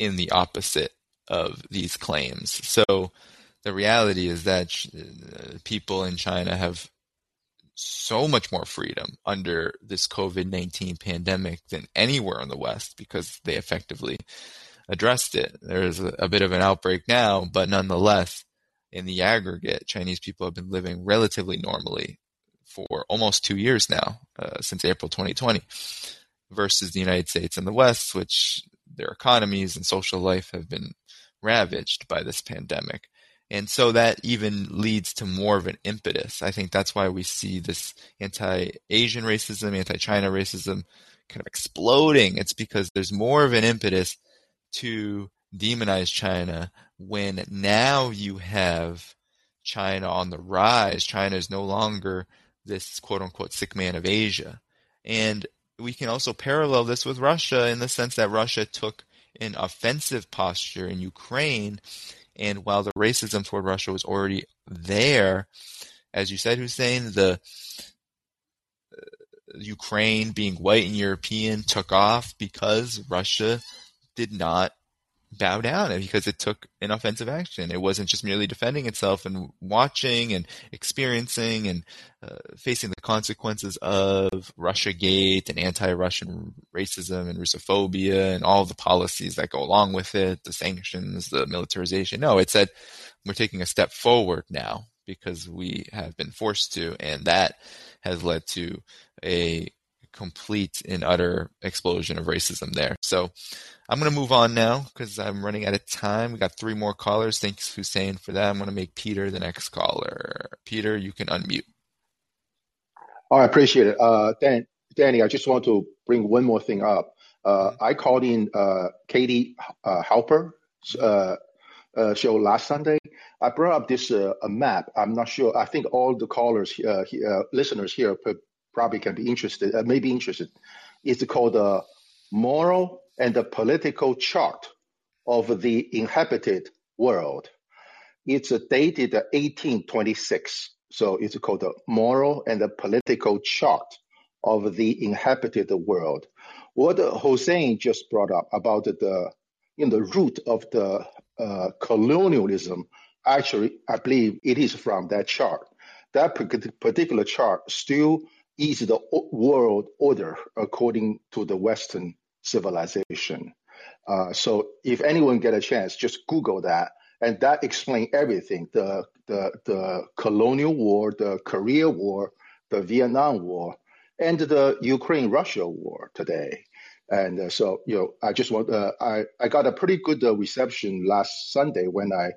in the opposite of these claims. So the reality is that ch- people in China have so much more freedom under this COVID nineteen pandemic than anywhere in the West because they effectively addressed it. There's a, a bit of an outbreak now, but nonetheless, in the aggregate, Chinese people have been living relatively normally for almost two years now, uh, since April twenty twenty, versus the United States and the West, which their economies and social life have been ravaged by this pandemic. And so that even leads to more of an impetus. I think that's why we see this anti-Asian racism, anti-China racism kind of exploding. It's because there's more of an impetus to demonize China when now you have China on the rise. China is no longer this quote-unquote sick man of Asia. And we can also parallel this with Russia in the sense that Russia took an offensive posture in Ukraine, and while the racism toward Russia was already there, as you said, Hussein, the uh, Ukraine being white and European took off because Russia did not bow down, and because it took an offensive action. It wasn't just merely defending itself and watching and experiencing and uh, facing the consequences of Russiagate and anti-Russian racism and Russophobia and all the policies that go along with it, the sanctions, the militarization. No, it said we're taking a step forward now because we have been forced to, and that has led to a complete and utter explosion of racism there. So I'm going to move on now because I'm running out of time. We got three more callers. Thanks, Hussein, for that. I'm going to make Peter the next caller. Peter, you can unmute. Oh, I appreciate it. Uh, Dan, Danny, I just want to bring one more thing up. Uh, I called in uh, Katie uh, Halper. Uh, uh, show last Sunday, I brought up this uh, a map. I'm not sure. I think all the callers, uh, uh, listeners here probably can be interested, uh, may be interested. It's called the uh, Moral and the Political Chart of the Inhabited World. It's dated eighteen twenty-six. So it's called the Moral and the Political Chart of the Inhabited World. What Hossein just brought up about the, you know, the root of the uh, colonialism, actually, I believe it is from that chart. That particular chart still is the world order according to the Western civilization. Uh, so if anyone get a chance, just Google that. And that explains everything, the, the the colonial war, the Korea War, the Vietnam War, and the Ukraine-Russia war today. And uh, so, you know, I just want, uh, I, I got a pretty good uh, reception last Sunday when I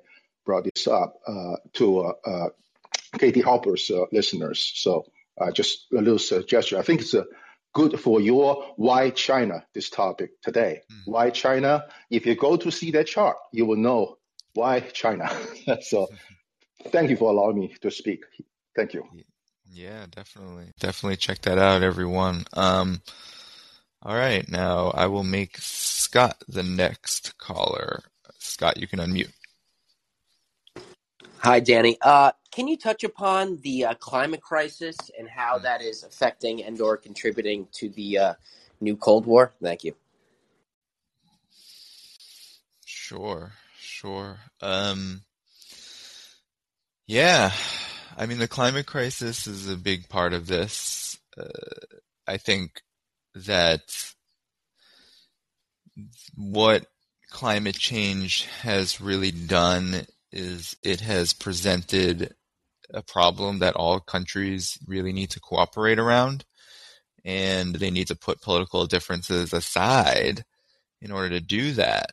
brought this up uh, to uh, uh, Katie Hopper's uh, listeners. So uh, just a little suggestion. I think it's a, good for your Why China, this topic today. Mm. Why China? If you go to see that chart, you will know why China. So thank you for allowing me to speak. Thank you. Yeah, definitely. Definitely check that out, everyone. Um, all right. Now I will make Scott the next caller. Scott, you can unmute. Hi, Danny. Uh, Can you touch upon the uh, climate crisis and how that is affecting and or contributing to the uh, new Cold War? Thank you. Sure, sure. Um, yeah, I mean, the climate crisis is a big part of this. Uh, I think that what climate change has really done is it has presented a problem that all countries really need to cooperate around, and they need to put political differences aside in order to do that.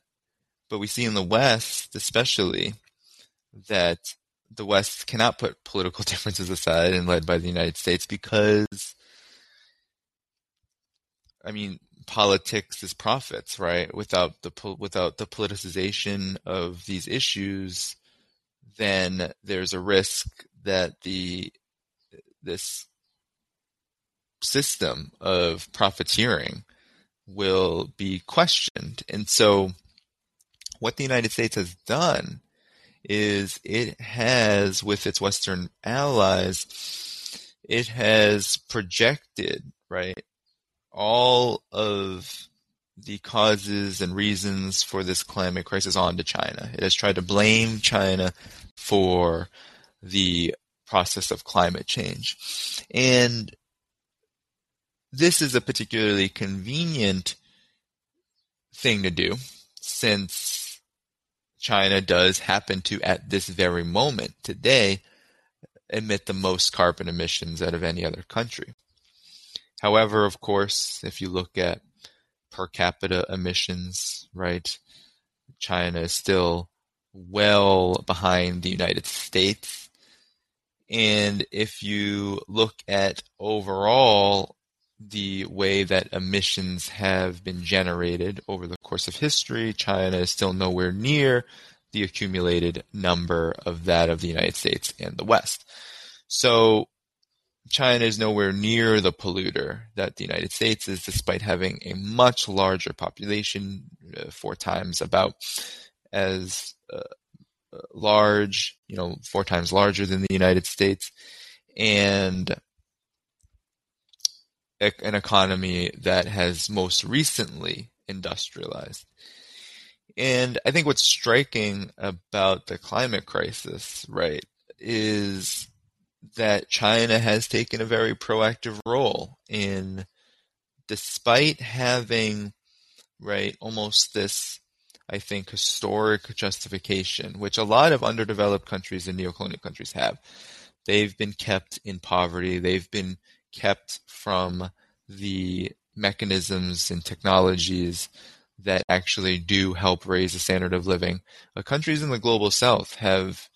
But we see in the West, especially, that the West cannot put political differences aside and led by the United States because, I mean, politics is profits, right? Without the without the politicization of these issues, then there's a risk that the this system of profiteering will be questioned. And so what the United States has done is it has, with its Western allies, it has projected, right, all of the causes and reasons for this climate crisis onto China. It has tried to blame China for the process of climate change. And this is a particularly convenient thing to do, since China does happen to, at this very moment today, emit the most carbon emissions out of any other country. However, of course, if you look at per capita emissions, right, China is still well behind the United States. And if you look at overall the way that emissions have been generated over the course of history, China is still nowhere near the accumulated number of that of the United States and the West. So China is nowhere near the polluter that the United States is, despite having a much larger population, uh, four times about as uh, large, you know, four times larger than the United States, and e- an economy that has most recently industrialized. And I think what's striking about the climate crisis, right, is that China has taken a very proactive role in, despite having, right, almost this, I think, historic justification, which a lot of underdeveloped countries and neocolonial countries have. They've been kept in poverty. They've been kept from the mechanisms and technologies that actually do help raise the standard of living. The countries in the global South have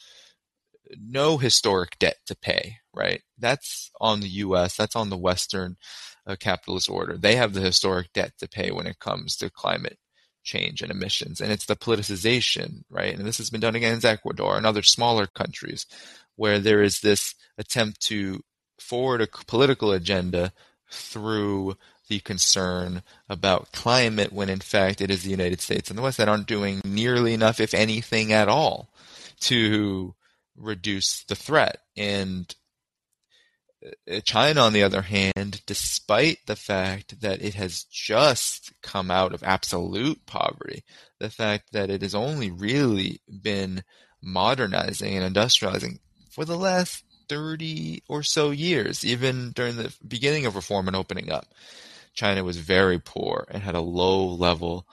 no historic debt to pay, right? That's on the U S, that's on the Western uh, capitalist order. They have the historic debt to pay when it comes to climate change and emissions. And it's the politicization, right? And this has been done against Ecuador and other smaller countries where there is this attempt to forward a political agenda through the concern about climate when, in fact, it is the United States and the West that aren't doing nearly enough, if anything at all, to reduce the threat. And China, on the other hand, despite the fact that it has just come out of absolute poverty, the fact that it has only really been modernizing and industrializing for the last thirty or so years, even during the beginning of reform and opening up, China was very poor and had a low level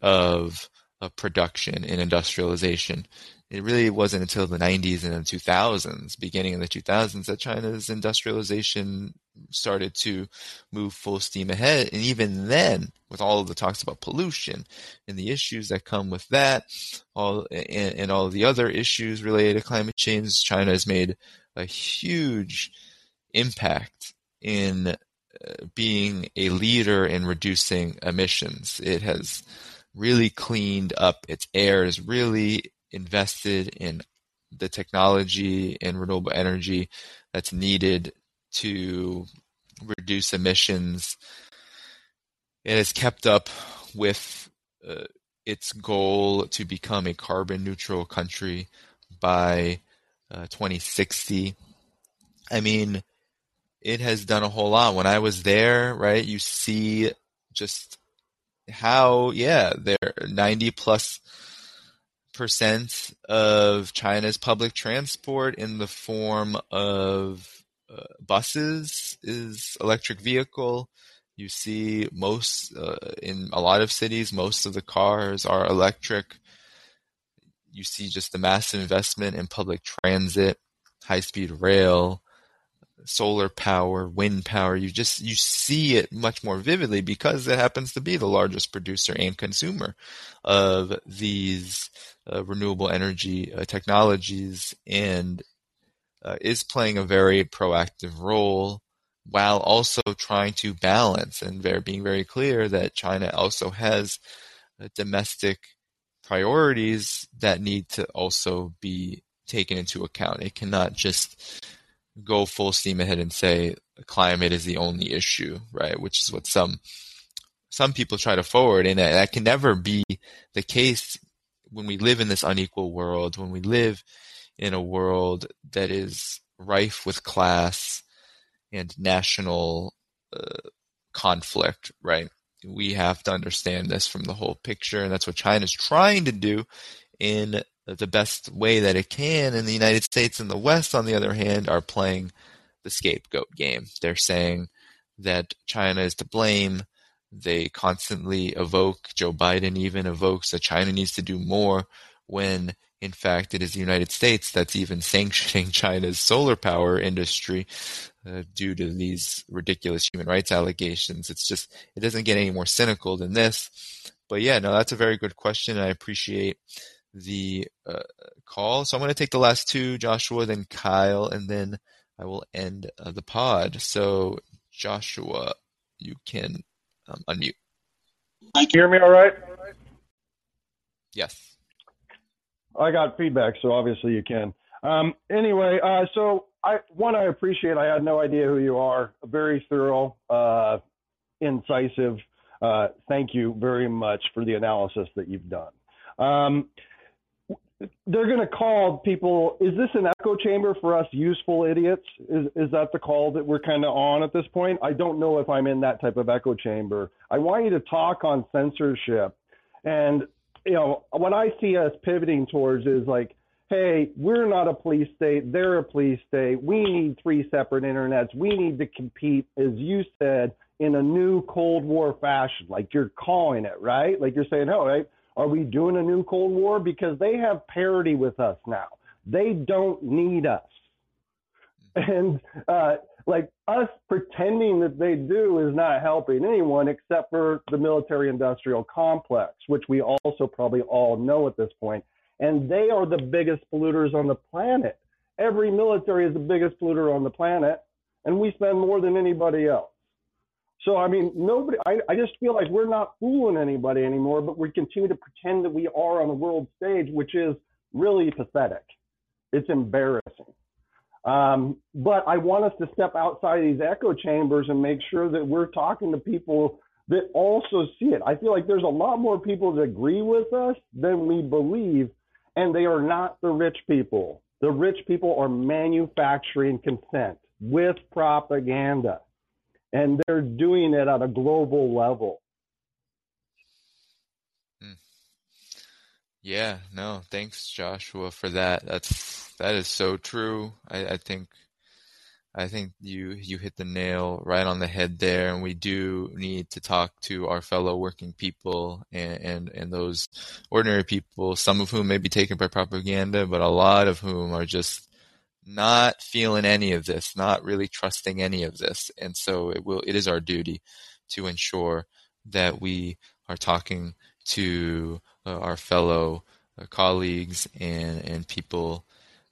of, of production and industrialization. It really wasn't until the nineties and the two thousands, beginning in the two thousands, that China's industrialization started to move full steam ahead. And even then, with all of the talks about pollution and the issues that come with that, all and, and all the other issues related to climate change, China has made a huge impact in uh, being a leader in reducing emissions. It has really cleaned up its air, is really invested in the technology and renewable energy that's needed to reduce emissions. It has kept up with uh, its goal to become a carbon neutral country by Uh, twenty sixty. I mean, it has done a whole lot. When I was there, right, you see just how, yeah, they're ninety plus percent of China's public transport in the form of uh, buses is electric vehicle. You see most, uh, in a lot of cities, most of the cars are electric. You see just the massive investment in public transit, high-speed rail, solar power, wind power. You just you see it much more vividly because it happens to be the largest producer and consumer of these uh, renewable energy uh, technologies, and uh, is playing a very proactive role while also trying to balance and very, being very clear that China also has a domestic priorities that need to also be taken into account. It cannot just go full steam ahead and say climate is the only issue, right? Which is what some some people try to forward, and that can never be the case when we live in this unequal world, when we live in a world that is rife with class and national uh, conflict, right? We have to understand this from the whole picture, and that's what China is trying to do in the best way that it can. And the United States and the West, on the other hand, are playing the scapegoat game. They're saying that China is to blame. They constantly evoke, Joe Biden even evokes, that China needs to do more when, in fact, it is the United States that's even sanctioning China's solar power industry uh, due to these ridiculous human rights allegations. It's just, it doesn't get any more cynical than this. But yeah, no, that's a very good question. I appreciate the uh, call. So I'm going to take the last two, Joshua, then Kyle, and then I will end uh, the pod. So Joshua, you can um, unmute. Can you hear me all right? Yes. I got feedback, so obviously you can. Um, anyway, uh, so I, one, I appreciate, I had no idea who you are. A very thorough, uh, incisive. Uh, thank you very much for the analysis that you've done. Um, they're going to call people, is this an echo chamber for us useful idiots? Is, is that the call that we're kind of on at this point? I don't know if I'm in that type of echo chamber. I want you to talk on censorship, and you know, what I see us pivoting towards is like, hey, we're not a police state. They're a police state. We need three separate internets. We need to compete, as you said, in a new Cold War fashion, like you're calling it, right? Like you're saying, oh, right, are we doing a new Cold War? Because they have parity with us now. They don't need us. And uh, like us pretending that they do is not helping anyone except for the military industrial complex, which we also probably all know at this point. And they are the biggest polluters on the planet. Every military is the biggest polluter on the planet, and we spend more than anybody else. So, I mean, nobody, I, I just feel like we're not fooling anybody anymore, but we continue to pretend that we are on the world stage, which is really pathetic. It's embarrassing. Um, but I want us to step outside of these echo chambers and make sure that we're talking to people that also see it. I feel like there's a lot more people that agree with us than we believe, and they are not the rich people. The rich people are manufacturing consent with propaganda, and they're doing it at a global level. Yeah, no, thanks, Joshua, for that. That's that is so true. I, I think, I think you you hit the nail right on the head there, and we do need to talk to our fellow working people and and, and those ordinary people, some of whom may be taken by propaganda, but a lot of whom are just not feeling any of this, not really trusting any of this, and so it will. It is our duty to ensure that we are talking to Uh, our fellow uh, colleagues and, and people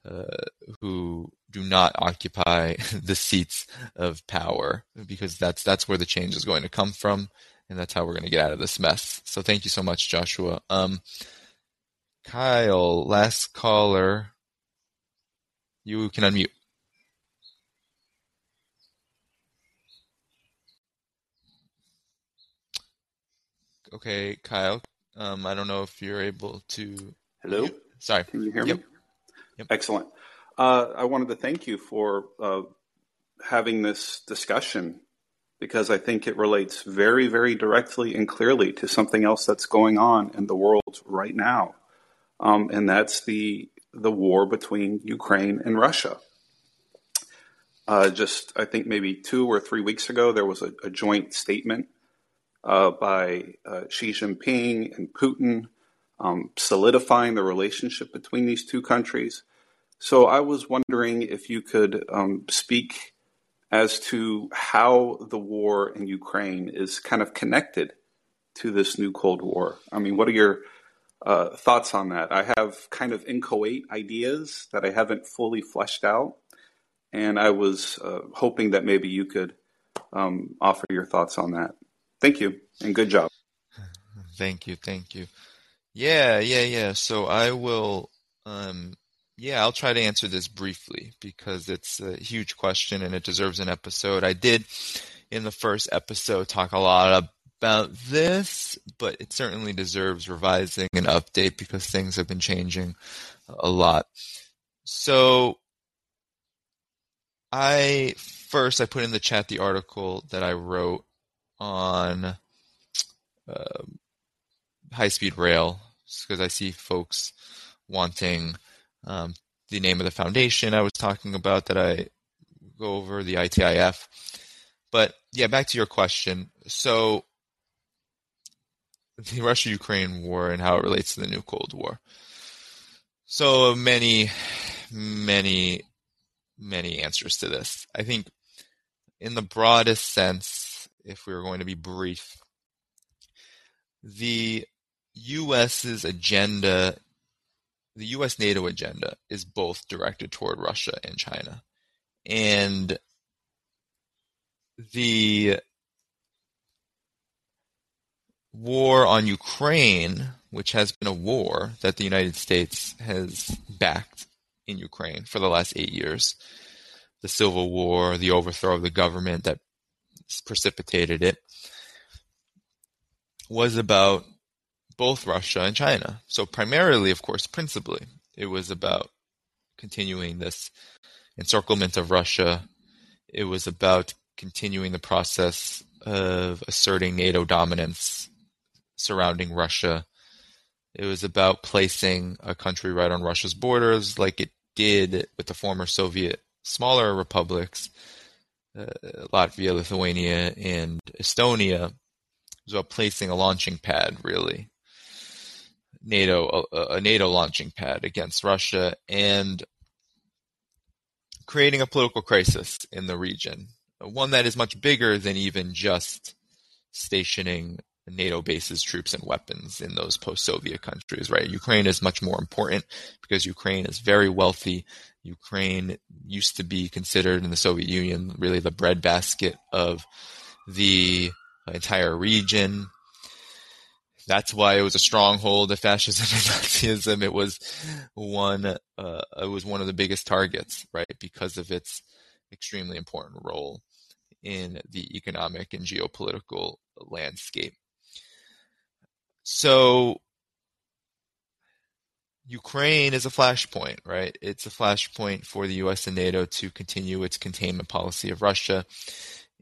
uh, who do not occupy the seats of power, because that's that's where the change is going to come from, and that's how we're going to get out of this mess. So thank you so much, Joshua. Um, Kyle, last caller, you can unmute. Okay, Kyle. Um, I don't know if you're able to... Hello? You, sorry. Can you hear yep. me? Yep. Excellent. Uh, I wanted to thank you for uh, having this discussion, because I think it relates very, very directly and clearly to something else that's going on in the world right now. Um, and that's the the war between Ukraine and Russia. Uh, just, I think maybe two or three weeks ago, there was a, a joint statement Uh, by uh, Xi Jinping and Putin, um, solidifying the relationship between these two countries. So I was wondering if you could um, speak as to how the war in Ukraine is kind of connected to this new Cold War. I mean, what are your uh, thoughts on that? I have kind of inchoate ideas that I haven't fully fleshed out, and I was uh, hoping that maybe you could um, offer your thoughts on that. Thank you, and good job. Thank you, thank you. Yeah, yeah, yeah. So I will, um, yeah, I'll try to answer this briefly, because it's a huge question and it deserves an episode. I did, in the first episode, talk a lot about this, but it certainly deserves revising and update, because things have been changing a lot. So I, first, I put in the chat the article that I wrote on uh, high-speed rail, because I see folks wanting um, the name of the foundation I was talking about that I go over, the I T I F. But yeah, back to your question. So the Russia-Ukraine war and how it relates to the new Cold War. So many, many, many answers to this. I think in the broadest sense, if we were going to be brief, the U S's agenda, the U S NATO agenda, is both directed toward Russia and China. And the war on Ukraine, which has been a war that the United States has backed in Ukraine for the last eight years, the civil war, the overthrow of the government that precipitated it, was about both Russia and China. So primarily, of course, principally, it was about continuing this encirclement of Russia. It was about continuing the process of asserting NATO dominance surrounding Russia. It was about placing a country right on Russia's borders, like it did with the former Soviet smaller republics, Uh, Latvia, Lithuania, and Estonia. It was about placing a launching pad, really, NATO, a, a NATO launching pad against Russia, and creating a political crisis in the region, one that is much bigger than even just stationing NATO bases, troops, and weapons in those post-Soviet countries, right? Ukraine is much more important, because Ukraine is very wealthy. Ukraine used to be considered in the Soviet Union really the breadbasket of the entire region. That's why it was a stronghold of fascism and Nazism. It was one, uh, it was one of the biggest targets, right? Because of its extremely important role in the economic and geopolitical landscape. So Ukraine is a flashpoint, right? It's a flashpoint for the U S and NATO to continue its containment policy of Russia.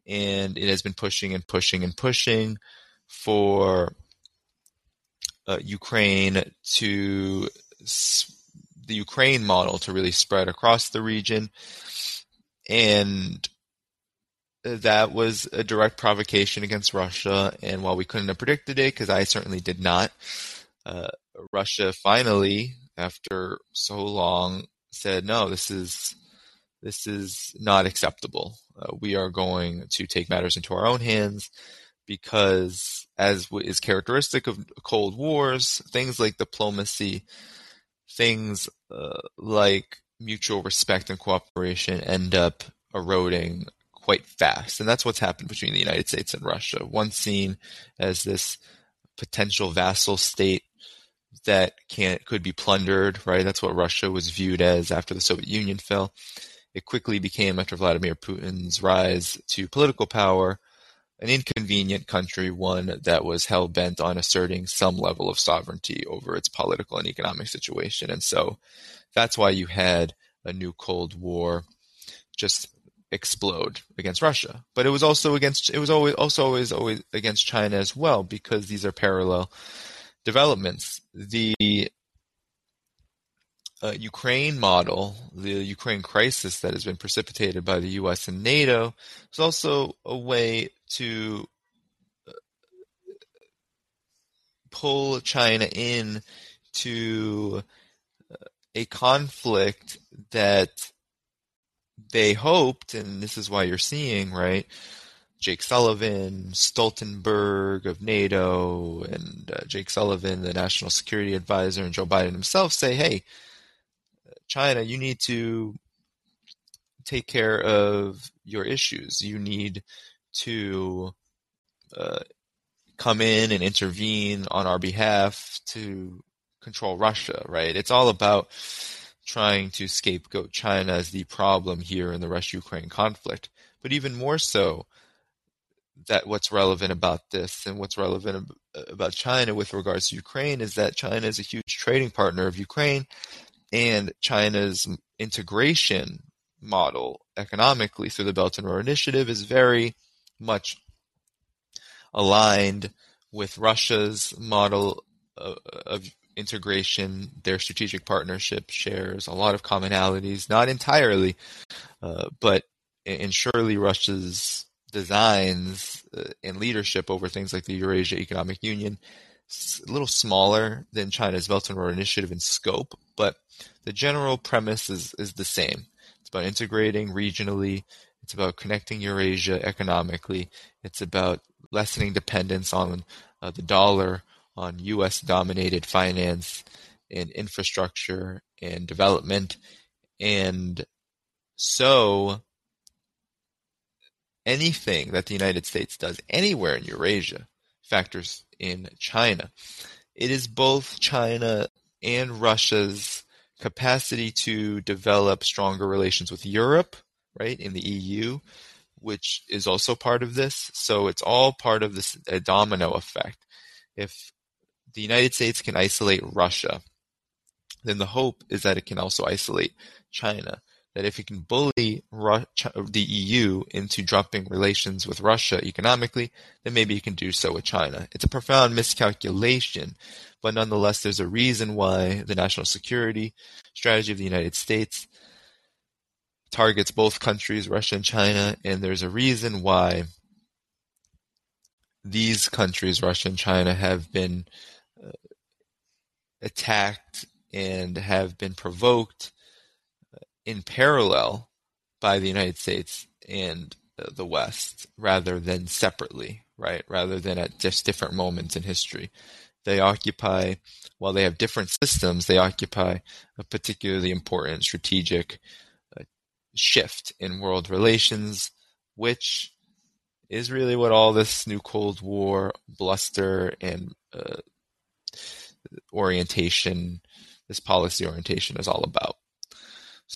And it has been pushing and pushing and pushing for uh, Ukraine to, the Ukraine model to really spread across the region. And that was a direct provocation against Russia. And while we couldn't have predicted it, because I certainly did not, uh, Russia finally, after so long, said, no, this is this is not acceptable. Uh, we are going to take matters into our own hands because, as is characteristic of Cold Wars, things like diplomacy, things uh, like mutual respect and cooperation end up eroding quite fast. And that's what's happened between the United States and Russia. Once seen as this potential vassal state that can't could be plundered, right? That's what Russia was viewed as after the Soviet Union fell. It quickly became, after Vladimir Putin's rise to political power, an inconvenient country, one that was hell-bent on asserting some level of sovereignty over its political and economic situation. And so that's why you had a new Cold War just explode against Russia. But it was also against it was always also always always against China as well, because these are parallel developments. The uh, Ukraine model, the Ukraine crisis that has been precipitated by the U S and NATO, is also a way to pull China in to a conflict that they hoped, and this is why you're seeing, right, Jake Sullivan, Stoltenberg of NATO, and uh, Jake Sullivan, the National Security Advisor, and Joe Biden himself say, hey, China, you need to take care of your issues. You need to uh, come in and intervene on our behalf to control Russia, right? It's all about trying to scapegoat China as the problem here in the Russia-Ukraine conflict. But even more so, that what's relevant about this and what's relevant about China with regards to Ukraine is that China is a huge trading partner of Ukraine, and China's integration model economically through the Belt and Road Initiative is very much aligned with Russia's model of, of integration. Their strategic partnership shares a lot of commonalities, not entirely, uh, but and surely Russia's designs and leadership over things like the Eurasia Economic Union, it's a little smaller than China's Belt and Road Initiative in scope, but the general premise is, is the same. It's about integrating regionally. It's about connecting Eurasia economically. It's about lessening dependence on uh, the dollar, on U S-dominated finance and infrastructure and development. And so anything that the United States does anywhere in Eurasia factors in China. It is both China and Russia's capacity to develop stronger relations with Europe, right, in the E U, which is also part of this. So it's all part of this a domino effect. If the United States can isolate Russia, then the hope is that it can also isolate China. That if it can bully the E U into dropping relations with Russia economically, then maybe it can do so with China. It's a profound miscalculation, but nonetheless, there's a reason why the national security strategy of the United States targets both countries, Russia and China, and there's a reason why these countries, Russia and China, have been uh, attacked and have been provoked in parallel by the United States and the West, rather than separately, right? Rather than at just different moments in history. They occupy, while they have different systems, they occupy a particularly important strategic shift in world relations, which is really what all this new Cold War bluster and uh, orientation, this policy orientation is all about.